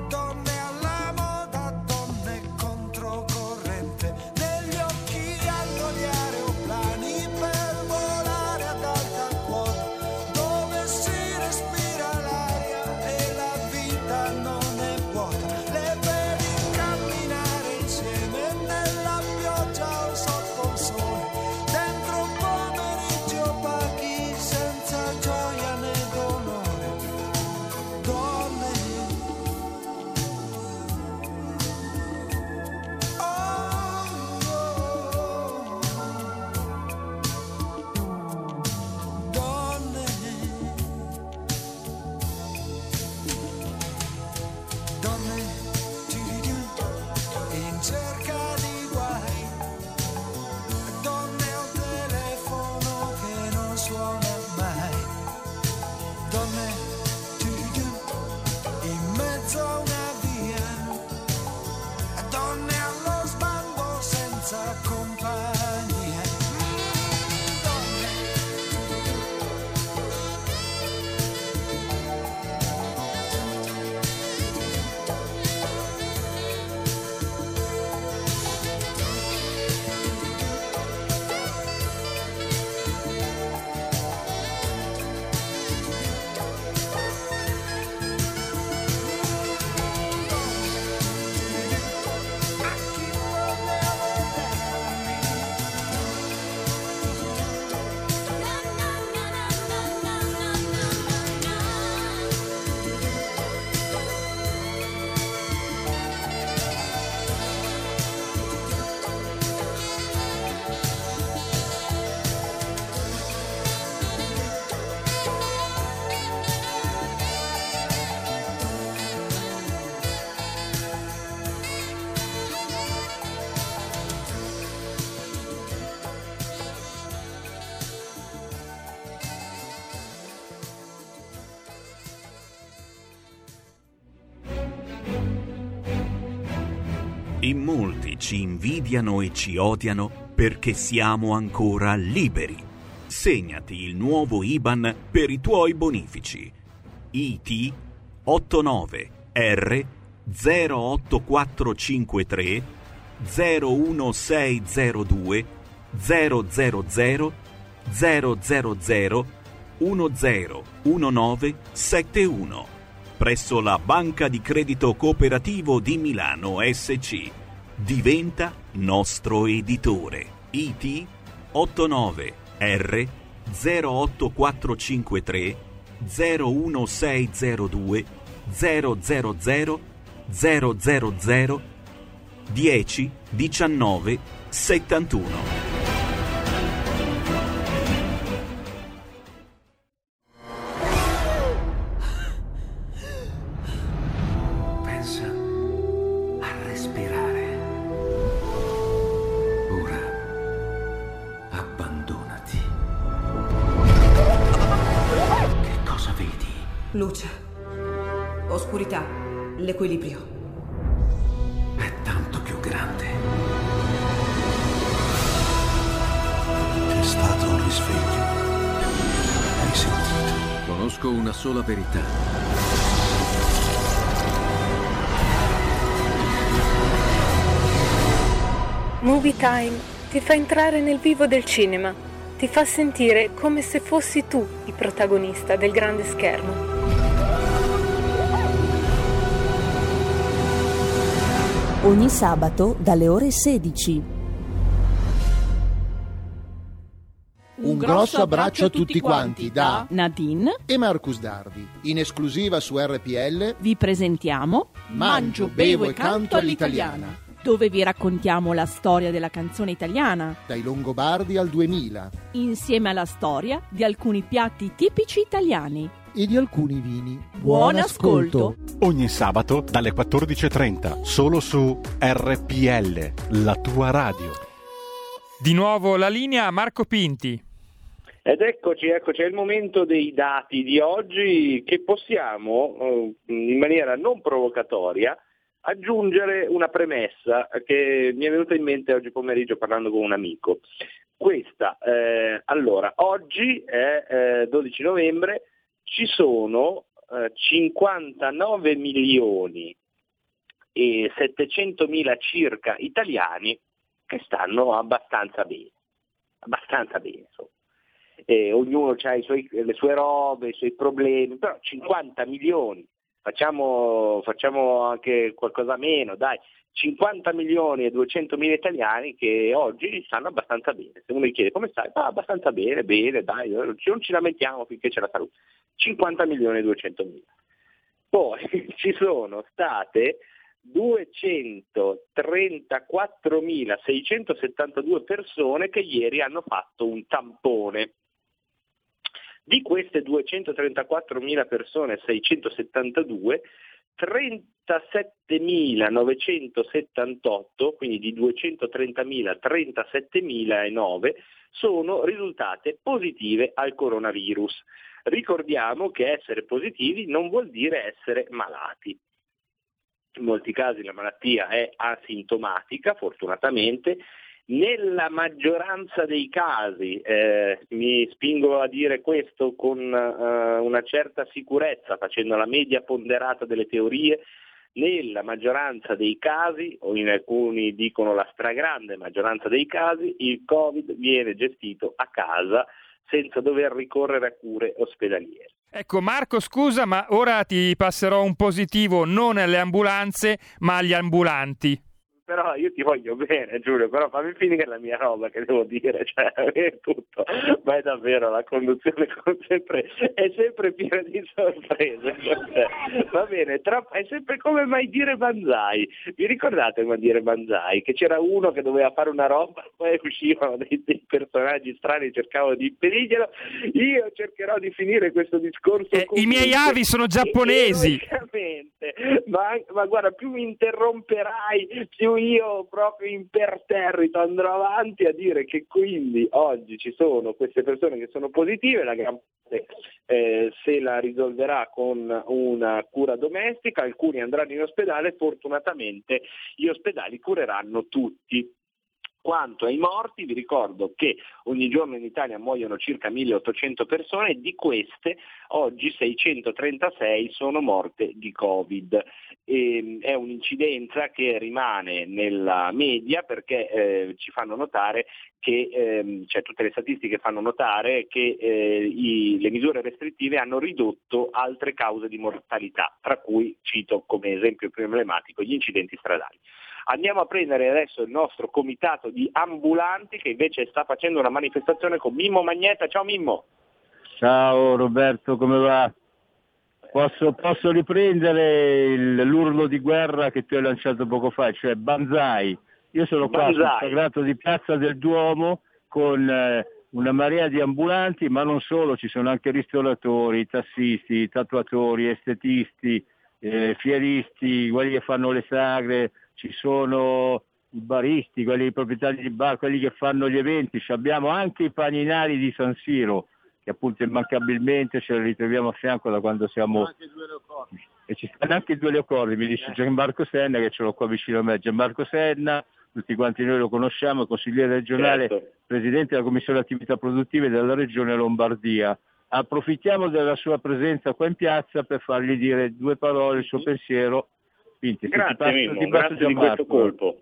Donne alla moda, donne controcorrente. Negli occhi hanno gli aeroplani per volare ad alta quota. Dove si respira l'aria e la vita non è vuota. Le vedi camminare insieme nella pioggia o sotto il sole. Dentro un pomeriggio paghi senza gioia né dolore. Donne, oh, oh, oh. Donne, donne, giri in cerca di guai. Donne, un telefono che non suona mai. Donne, giri in mezzo a una via. Donne allo sbando senza compagnia. Donne, a chi vuole volare, In molti ci invidiano e ci odiano perché siamo ancora liberi. Segnati il nuovo I B A N per i tuoi bonifici. I T otto nove R zero otto quattro cinque tre zero uno sei zero due zero zero zero zero zero zero uno zero uno nove sette uno presso la Banca di Credito Cooperativo di Milano S C. Diventa nostro editore. I T otto nove R zero otto quattro cinque tre zero uno sei zero due zero zero zero zero zero zero dieci diciannove settantuno. Luce, oscurità, l'equilibrio. È tanto più grande. C'è stato un risveglio. Hai sentito? Conosco una sola verità. Movie Time ti fa entrare nel vivo del cinema. Ti fa sentire come se fossi tu il protagonista del grande schermo. Ogni sabato dalle ore sedici. Un grosso abbraccio a tutti quanti da Nathan e Marcus Dardi. In esclusiva su R P L vi presentiamo Mangio, bevo e canto all'italiana, dove vi raccontiamo la storia della canzone italiana dai Longobardi al duemila, insieme alla storia di alcuni piatti tipici italiani e di alcuni vini. Buon ascolto. Ogni sabato dalle quattordici e trenta solo su R P L, la tua radio. Di nuovo la linea a Marco Pinti. Ed eccoci, eccoci, è il momento dei dati di oggi, che possiamo in maniera non provocatoria aggiungere una premessa che mi è venuta in mente oggi pomeriggio parlando con un amico. Questa, eh, allora, oggi è eh, dodici novembre. Ci sono eh, cinquantanove milioni e settecentomila circa italiani che stanno abbastanza bene, abbastanza bene. Eh, ognuno ha i suoi, le sue robe, i suoi problemi, però cinquanta milioni, facciamo, facciamo anche qualcosa meno, dai, cinquanta milioni e duecentomila italiani che oggi stanno abbastanza bene. Se uno gli chiede come stai, ah, abbastanza bene, bene, dai, non ci lamentiamo finché c'è la salute. cinquanta milioni e duecentomila. Poi ci sono state duecentotrentaquattromilaseicentosettantadue persone che ieri hanno fatto un tampone. Di queste duecentotrentaquattromila persone, seicentosettantadue, trentasettemilanovecentosettantotto, quindi di duecentotrentamila, trentasettemila e nove sono risultate positive al coronavirus. Ricordiamo che essere positivi non vuol dire essere malati. In molti casi la malattia è asintomatica, fortunatamente. Nella maggioranza dei casi, eh, mi spingo a dire questo con eh, una certa sicurezza, facendo la media ponderata delle teorie, nella maggioranza dei casi, o in alcuni dicono la stragrande maggioranza dei casi, il Covid viene gestito a casa senza dover ricorrere a cure ospedaliere. Ecco Marco, scusa, ma ora ti passerò un positivo non alle ambulanze, ma agli ambulanti. Però io ti voglio bene, Giulio, però fammi finire la mia roba che devo dire, cioè è tutto, ma è davvero la conduzione con sempre, è sempre piena di sorprese, va bene, troppo, è sempre come mai dire banzai, vi ricordate mai dire banzai, che c'era uno che doveva fare una roba poi uscivano dei, dei personaggi strani, cercavano di impedirglielo. Io cercherò di finire questo discorso. Eh, I miei avi sono giapponesi. Ma, ma guarda, più mi interromperai, più io proprio imperterrito andrò avanti a dire che quindi oggi ci sono queste persone che sono positive, la gran parte eh, se la risolverà con una cura domestica, alcuni andranno in ospedale, fortunatamente gli ospedali cureranno tutti. Quanto ai morti, vi ricordo che ogni giorno in Italia muoiono circa milleottocento persone, di queste oggi seicentotrentasei sono morte di Covid. E, è un'incidenza che rimane nella media perché eh, ci fanno notare che ehm, cioè, tutte le statistiche fanno notare che eh, i, le misure restrittive hanno ridotto altre cause di mortalità, tra cui cito come esempio più emblematico gli incidenti stradali. Andiamo a prendere adesso il nostro comitato di ambulanti che invece sta facendo una manifestazione con Mimmo Magnetta. Ciao Mimmo. Ciao Roberto, come va? Posso, posso riprendere il, l'urlo di guerra che ti ho lanciato poco fa, cioè Banzai. Io sono qua sul sagrato di Piazza del Duomo con eh, una marea di ambulanti, ma non solo, ci sono anche ristoratori, tassisti, tatuatori, estetisti, eh, fieristi, quelli che fanno le sagre, ci sono i baristi, quelli i proprietari di bar, quelli che fanno gli eventi, ci abbiamo anche i paninari di San Siro, che appunto immancabilmente ce li ritroviamo a fianco da quando siamo... Anche due leocordi. E ci stanno anche due leocordi, mi dice Gianmarco Senna, che ce l'ho qua vicino a me, Gianmarco Senna, tutti quanti noi lo conosciamo, consigliere regionale, certo, presidente della Commissione Attività Produttive della Regione Lombardia. Approfittiamo della sua presenza qua in piazza per fargli dire due parole, il suo pensiero. Pinti. Grazie, passo, Mimmo, grazie Gianmarco. Di questo colpo.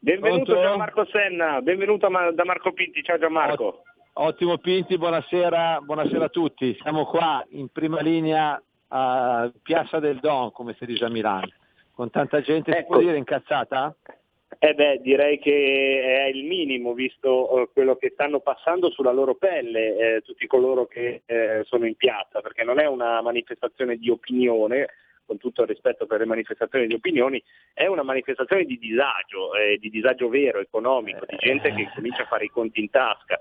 Benvenuto. Pronto? Gianmarco Senna, benvenuto da Marco Pinti, ciao Gianmarco. Ottimo Pinti, buonasera, buonasera a tutti, siamo qua in prima linea a Piazza del Don, come si dice a Milano, con tanta gente, ecco, si può dire incazzata? Eh beh, direi che è il minimo, visto eh, quello che stanno passando sulla loro pelle eh, tutti coloro che eh, sono in piazza, perché non è una manifestazione di opinione, con tutto il rispetto per le manifestazioni di opinioni, è una manifestazione di disagio, eh, di disagio vero, economico, di gente che comincia a fare i conti in tasca.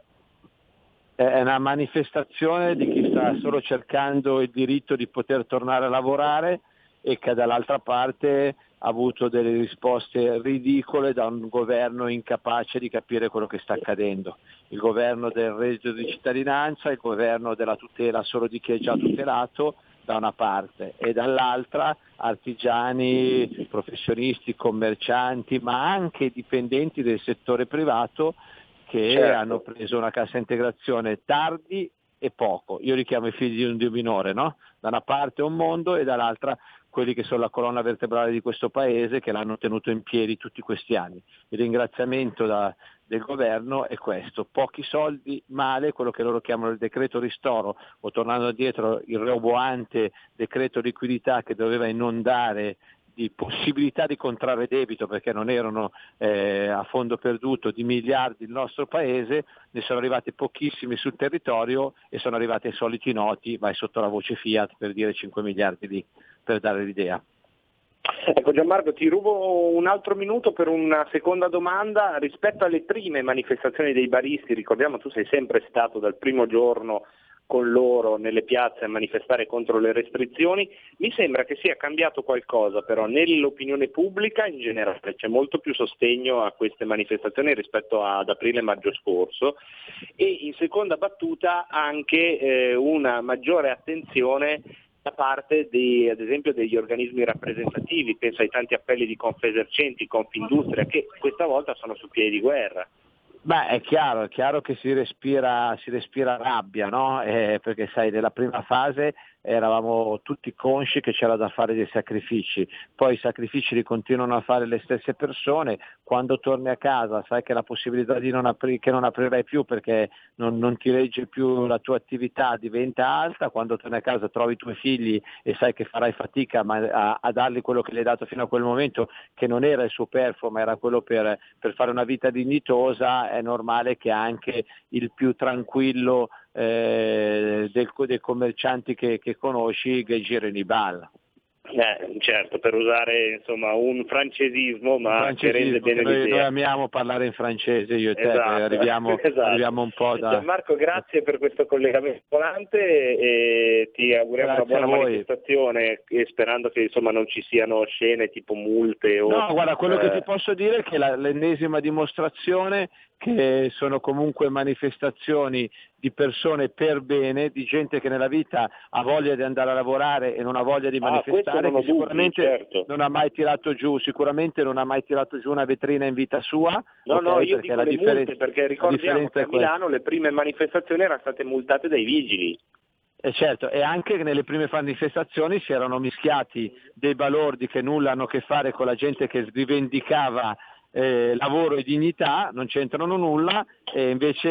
È una manifestazione di chi sta solo cercando il diritto di poter tornare a lavorare e che dall'altra parte ha avuto delle risposte ridicole da un governo incapace di capire quello che sta accadendo. Il governo del reddito di cittadinanza, il governo della tutela solo di chi è già tutelato, da una parte, e dall'altra artigiani, professionisti, commercianti, ma anche dipendenti del settore privato che, certo, hanno preso una cassa integrazione tardi e poco. Io li chiamo i figli di un dio minore, no? Da una parte un mondo e dall'altra quelli che sono la colonna vertebrale di questo paese, che l'hanno tenuto in piedi tutti questi anni. Il ringraziamento da, del governo è questo: pochi soldi, male, quello che loro chiamano il decreto ristoro, o tornando indietro il roboante decreto liquidità che doveva inondare di possibilità di contrarre debito, perché non erano eh, a fondo perduto di miliardi il nostro paese, ne sono arrivati pochissimi sul territorio e sono arrivati ai soliti noti, vai sotto la voce Fiat per dire cinque miliardi lì, per dare l'idea. Ecco Gianmarco, ti rubo un altro minuto per una seconda domanda rispetto alle prime manifestazioni dei baristi. Ricordiamo, tu sei sempre stato dal primo giorno con loro nelle piazze a manifestare contro le restrizioni. Mi sembra che sia cambiato qualcosa però nell'opinione pubblica in generale, c'è molto più sostegno a queste manifestazioni rispetto ad aprile e maggio scorso, e in seconda battuta anche eh, una maggiore attenzione da parte di, ad esempio, degli organismi rappresentativi, penso ai tanti appelli di Confesercenti, Confindustria, che questa volta sono su piedi di guerra. Beh, è chiaro, è chiaro che si respira, si respira rabbia, no? Eh, perché sai, nella prima fase eravamo tutti consci che c'era da fare dei sacrifici, poi i sacrifici li continuano a fare le stesse persone, quando torni a casa sai che la possibilità di non apri- che non aprirai più perché non, non ti regge più la tua attività diventa alta, quando torni a casa trovi i tuoi figli e sai che farai fatica ma a, a dargli quello che gli hai dato fino a quel momento, che non era il superfluo ma era quello per, per fare una vita dignitosa, è normale che anche il più tranquillo Eh, del, dei commercianti che, che conosci che girano i balla. Eh, certo, per usare insomma un francesismo, ma francesismo, che rende bene che noi, l'idea. Noi amiamo parlare in francese, io e te, esatto, arriviamo, esatto. arriviamo un po' da... Gianmarco, grazie per questo collegamento volante e ti auguriamo grazie una buona manifestazione, e sperando che insomma non ci siano scene tipo multe o... No, guarda, quello eh... che ti posso dire è che la, l'ennesima dimostrazione che sono comunque manifestazioni di persone per bene, di gente che nella vita ha voglia di andare a lavorare e non ha voglia di manifestare, ah, che sicuramente dubbi, certo. non ha mai tirato giù, sicuramente non ha mai tirato giù una vetrina in vita sua. No, okay, no, io perché dico la le differen- multe, perché ricordiamo che a Milano le prime manifestazioni erano state multate dai vigili. E certo, e anche nelle prime manifestazioni si erano mischiati dei balordi che nulla hanno a che fare con la gente che rivendicava Eh, lavoro e dignità, non c'entrano nulla, e invece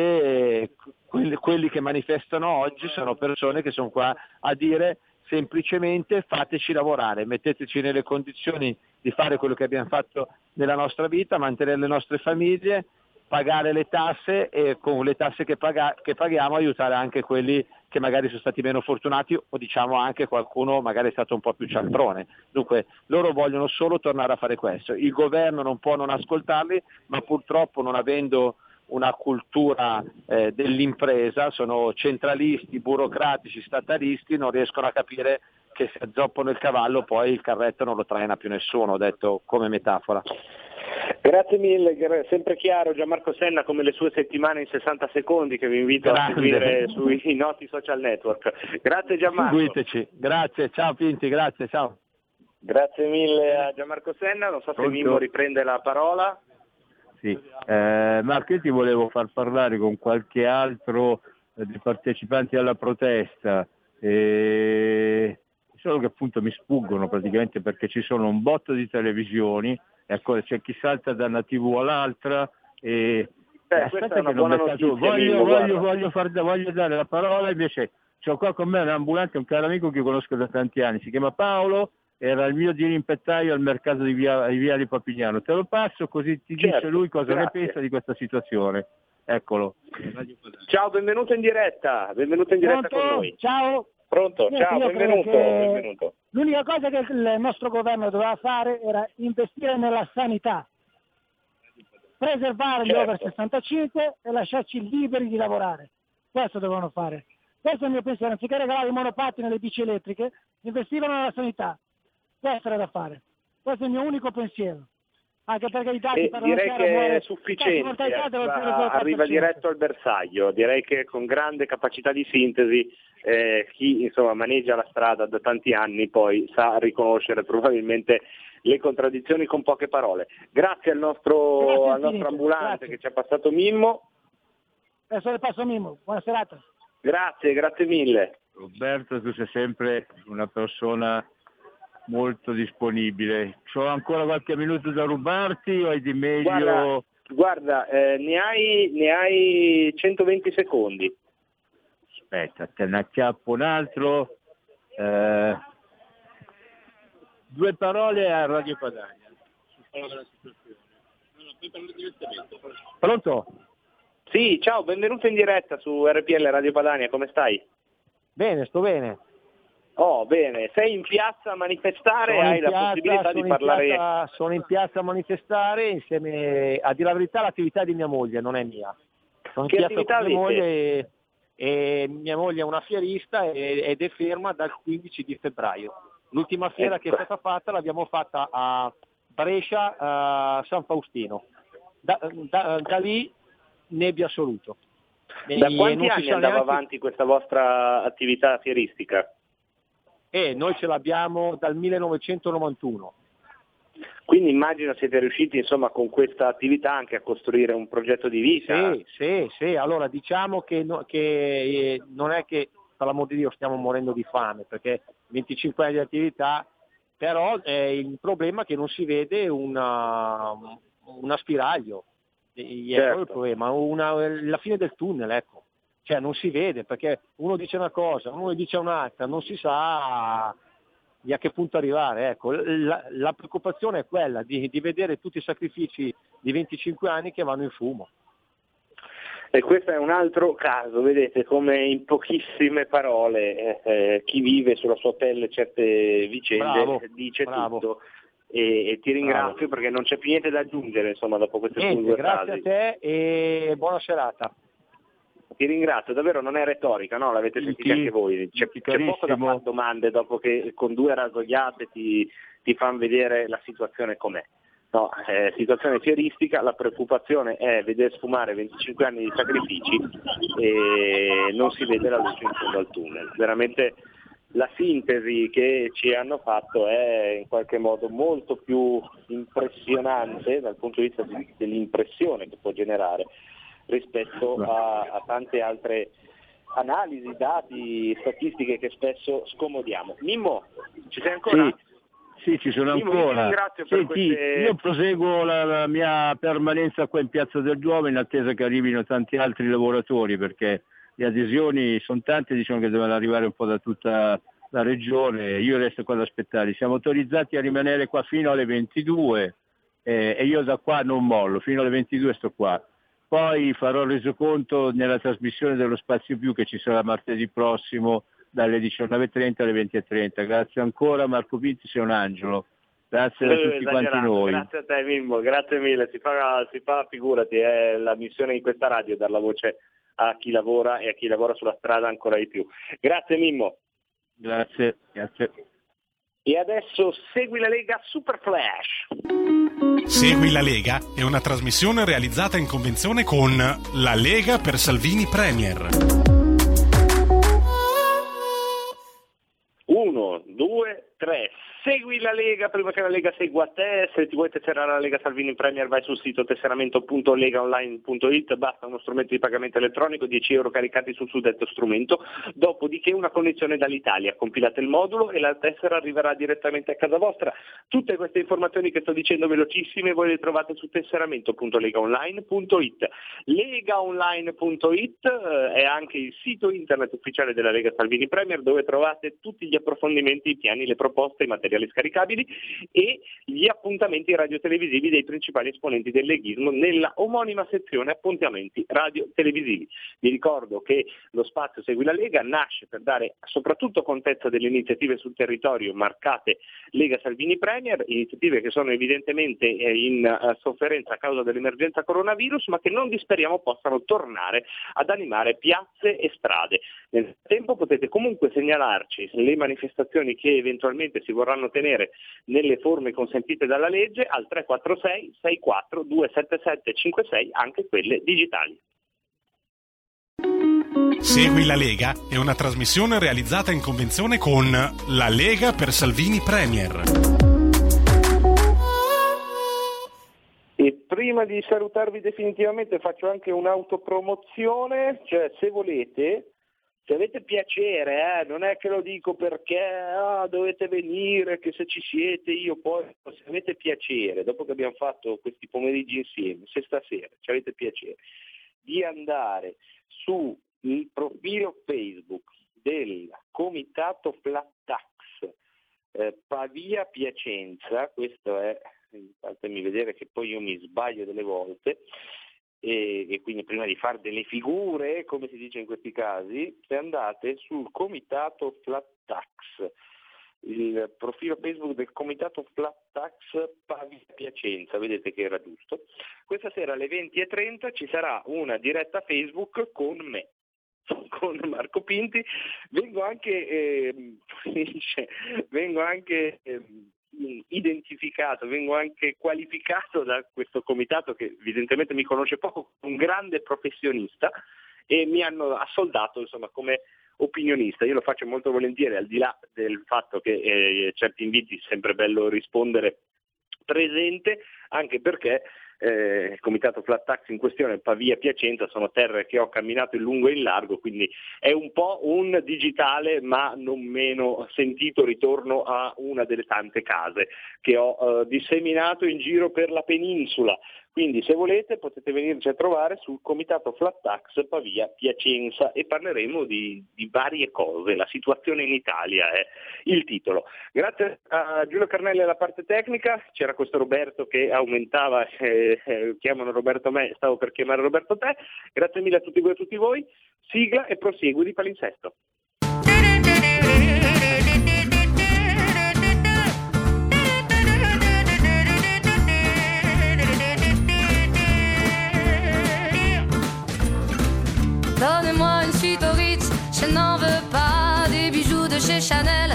eh, quelli, quelli che manifestano oggi sono persone che sono qua a dire semplicemente fateci lavorare, metteteci nelle condizioni di fare quello che abbiamo fatto nella nostra vita, mantenere le nostre famiglie, pagare le tasse e con le tasse che, paga- che paghiamo aiutare anche quelli che magari sono stati meno fortunati o diciamo anche qualcuno magari è stato un po' più cialtrone. Dunque loro vogliono solo tornare a fare questo. Il governo non può non ascoltarli, ma purtroppo non avendo una cultura eh, dell'impresa, sono centralisti, burocratici, statalisti, non riescono a capire che se azzoppano il cavallo poi il carretto non lo traina più nessuno, ho detto come metafora. Grazie mille, sempre chiaro Gianmarco Senna come le sue settimane in sessanta secondi che vi invito Grande. a seguire sui noti social network. Grazie Gianmarco. Seguiteci, grazie, ciao Pinti, grazie, ciao. Grazie mille a Gianmarco Senna, non so Pronto. se Mimmo riprende la parola. Sì, eh, Marco, io ti volevo far parlare con qualche altro eh, dei partecipanti alla protesta, eh, solo che appunto mi sfuggono praticamente perché ci sono un botto di televisioni. Ecco, c'è cioè chi salta da una tivù all'altra e Beh, aspetta che non metto giù. Voglio, voglio, voglio, far da, voglio dare la parola, invece c'ho qua con me un ambulante, un caro amico che conosco da tanti anni, si chiama Paolo, era il mio dirimpettaio al mercato di via, via di Papignano. Te lo passo così ti certo, dice lui cosa grazie. ne pensa di questa situazione. Eccolo. Ciao, benvenuto in diretta, benvenuto in diretta Pronto? con noi. Ciao. Pronto, io, ciao, io benvenuto, benvenuto. L'unica cosa che il nostro governo doveva fare era investire nella sanità, preservare certo. gli over sessantacinque e lasciarci liberi di lavorare. Questo dovevano fare. Questo è il mio pensiero, anziché regalare i monopattini e le bici elettriche, investivano nella sanità. Questo era da fare. Questo è il mio unico pensiero. Anche perché i dati per direi che muore, è sufficiente, arriva diretto al bersaglio, direi che con grande capacità di sintesi eh, chi insomma maneggia la strada da tanti anni poi sa riconoscere probabilmente le contraddizioni con poche parole. Grazie al nostro, grazie al nostro ambulante grazie. che ci ha passato Mimmo. Adesso le passo Mimmo, buona serata. Grazie, grazie mille. Roberto, tu sei sempre una persona... molto disponibile. C'ho ancora qualche minuto da rubarti o hai di meglio? Guarda, guarda eh, ne hai ne hai centoventi secondi. Aspetta, te ne acchiappo un altro. Eh, due parole a Radio Padania. Pronto? Sì, ciao, benvenuto in diretta su R P L Radio Padania, come stai? Bene, sto bene. Oh, bene, sei in piazza a manifestare e hai piazza, la possibilità di parlare. Piazza, sono in piazza a manifestare insieme, a dire la verità, l'attività di mia moglie, non è mia. Sono in che piazza attività con mia moglie e, e mia moglie è una fiarista e, ed è ferma dal quindici di febbraio. L'ultima fiera ecco. che è stata fatta l'abbiamo fatta a Brescia, a San Faustino. Da, da, da lì nebbia assoluto. Da e quanti anni andava neanche... avanti questa vostra attività fieristica? E noi ce l'abbiamo dal millenovecentonovantuno. Quindi immagino siete riusciti insomma con questa attività anche a costruire un progetto di vita. Sì, sì, sì. Allora diciamo che, no, che eh, non è che per l'amor di Dio stiamo morendo di fame perché venticinque anni di attività, però eh, il problema è che non si vede una, una spiraglio, è certo. il problema, una, la fine del tunnel, ecco. Cioè non si vede perché uno dice una cosa, uno dice un'altra, non si sa a che punto arrivare. Ecco, la, la preoccupazione è quella di, di vedere tutti i sacrifici di venticinque anni che vanno in fumo. E questo è un altro caso, vedete come in pochissime parole eh, chi vive sulla sua pelle certe vicende bravo, dice bravo. tutto. E, e ti ringrazio bravo. perché non c'è più niente da aggiungere, insomma, dopo queste niente, grazie frasi. A te e buona serata. Ti ringrazio, davvero non è retorica, no? L'avete sentita anche voi. C'è, c'è poco da fare domande dopo che con due rasoiate ti, ti fanno vedere la situazione com'è. No, eh, situazione fieristica, la preoccupazione è vedere sfumare venticinque anni di sacrifici e non si vede la luce in fondo al tunnel. Veramente la sintesi che ci hanno fatto è in qualche modo molto più impressionante dal punto di vista di, dell'impressione che può generare rispetto a, a tante altre analisi, dati, statistiche che spesso scomodiamo. Mimmo, ci sei ancora? Sì. Sì, ci sono ancora. Sì, per sì, queste... Io proseguo la, la mia permanenza qua in Piazza del Duomo in attesa che arrivino tanti altri lavoratori, perché le adesioni sono tante, diciamo che devono arrivare un po' da tutta la regione. Io resto qua ad aspettare. Siamo autorizzati a rimanere qua fino alle ventidue eh, e io da qua non mollo, fino alle ventidue sto qua. Poi farò resoconto nella trasmissione dello Spazio Più che ci sarà martedì prossimo, dalle diciannove e trenta alle venti e trenta. Grazie ancora Marco Pinti, sei un angelo. Grazie a tutti quanti noi. Grazie a te Mimmo, grazie mille. Si fa, si fa figurati, è eh, la missione di questa radio, dar la voce a chi lavora e a chi lavora sulla strada ancora di più. Grazie Mimmo. Grazie, grazie. E adesso Segui la Lega Super Flash. Segui la Lega è una trasmissione realizzata in convenzione con La Lega per Salvini Premier. Uno, due, tre, segui la Lega prima che la Lega segua te. Se ti vuoi tesserare la Lega Salvini Premier vai sul sito tesseramento punto legaonline punto it, basta uno strumento di pagamento elettronico, dieci euro caricati sul suddetto strumento, dopodiché una connessione dall'Italia, compilate il modulo e la tessera arriverà direttamente a casa vostra. Tutte queste informazioni che sto dicendo velocissime voi le trovate su tesseramento punto legaonline punto it. legaonline punto it è anche il sito internet ufficiale della Lega Salvini Premier, dove trovate tutti gli approfondimenti, i piani, le proposte, i materiali scaricabili e gli appuntamenti radiotelevisivi dei principali esponenti del leghismo nella omonima sezione appuntamenti radiotelevisivi. Vi ricordo che lo spazio Segui la Lega nasce per dare soprattutto contezza delle iniziative sul territorio marcate Lega Salvini Premier, iniziative che sono evidentemente in sofferenza a causa dell'emergenza coronavirus, ma che non disperiamo possano tornare ad animare piazze e strade. Nel tempo potete comunque segnalarci le manifestazioni che eventualmente si vorranno tenere nelle forme consentite dalla legge al tre quattro sei sei quattro due sette sette cinque sei, anche quelle digitali. Segui la Lega è una trasmissione realizzata in convenzione con La Lega per Salvini Premier. E prima di salutarvi definitivamente faccio anche un'autopromozione, cioè se volete, se avete piacere, eh, non è che lo dico perché ah, dovete venire, che se ci siete io poi, se avete piacere, dopo che abbiamo fatto questi pomeriggi insieme, se stasera ci avete piacere, di andare sul profilo Facebook del Comitato Flat Tax eh, Pavia Piacenza, questo è, fatemi vedere che poi io mi sbaglio delle volte, E, e quindi prima di fare delle figure, come si dice in questi casi, se andate sul Comitato Flat Tax, il profilo Facebook del Comitato Flat Tax Pavia Piacenza, vedete che era giusto. Questa sera alle venti e trenta ci sarà una diretta Facebook con me, con Marco Pinti. Vengo anche, eh, vengo anche eh, identificato, vengo anche qualificato da questo comitato che evidentemente mi conosce poco, un grande professionista, e mi hanno assoldato insomma come opinionista. Io lo faccio molto volentieri, al di là del fatto che eh, certi inviti è sempre bello rispondere presente, anche perché eh, il Comitato Flat Tax in questione, Pavia Piacenza, sono terre che ho camminato in lungo e in largo, quindi è un po' un digitale ma non meno sentito ritorno a una delle tante case che ho eh, disseminato in giro per la penisola. Quindi se volete potete venirci a trovare sul Comitato Flat Tax Pavia Piacenza e parleremo di, di varie cose, la situazione in Italia è il titolo. Grazie a Giulio Carnelli alla parte tecnica, c'era questo Roberto che aumentava, eh, eh, chiamano Roberto me, stavo per chiamare Roberto te, grazie mille a tutti voi e a tutti voi, sigla e proseguo di palinsesto. Donnez-moi une suite aux Ritz, je n'en veux pas. Des bijoux de chez Chanel,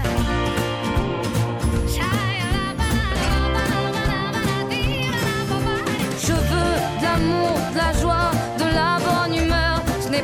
De la joie, de la bonne humeur, ce n'est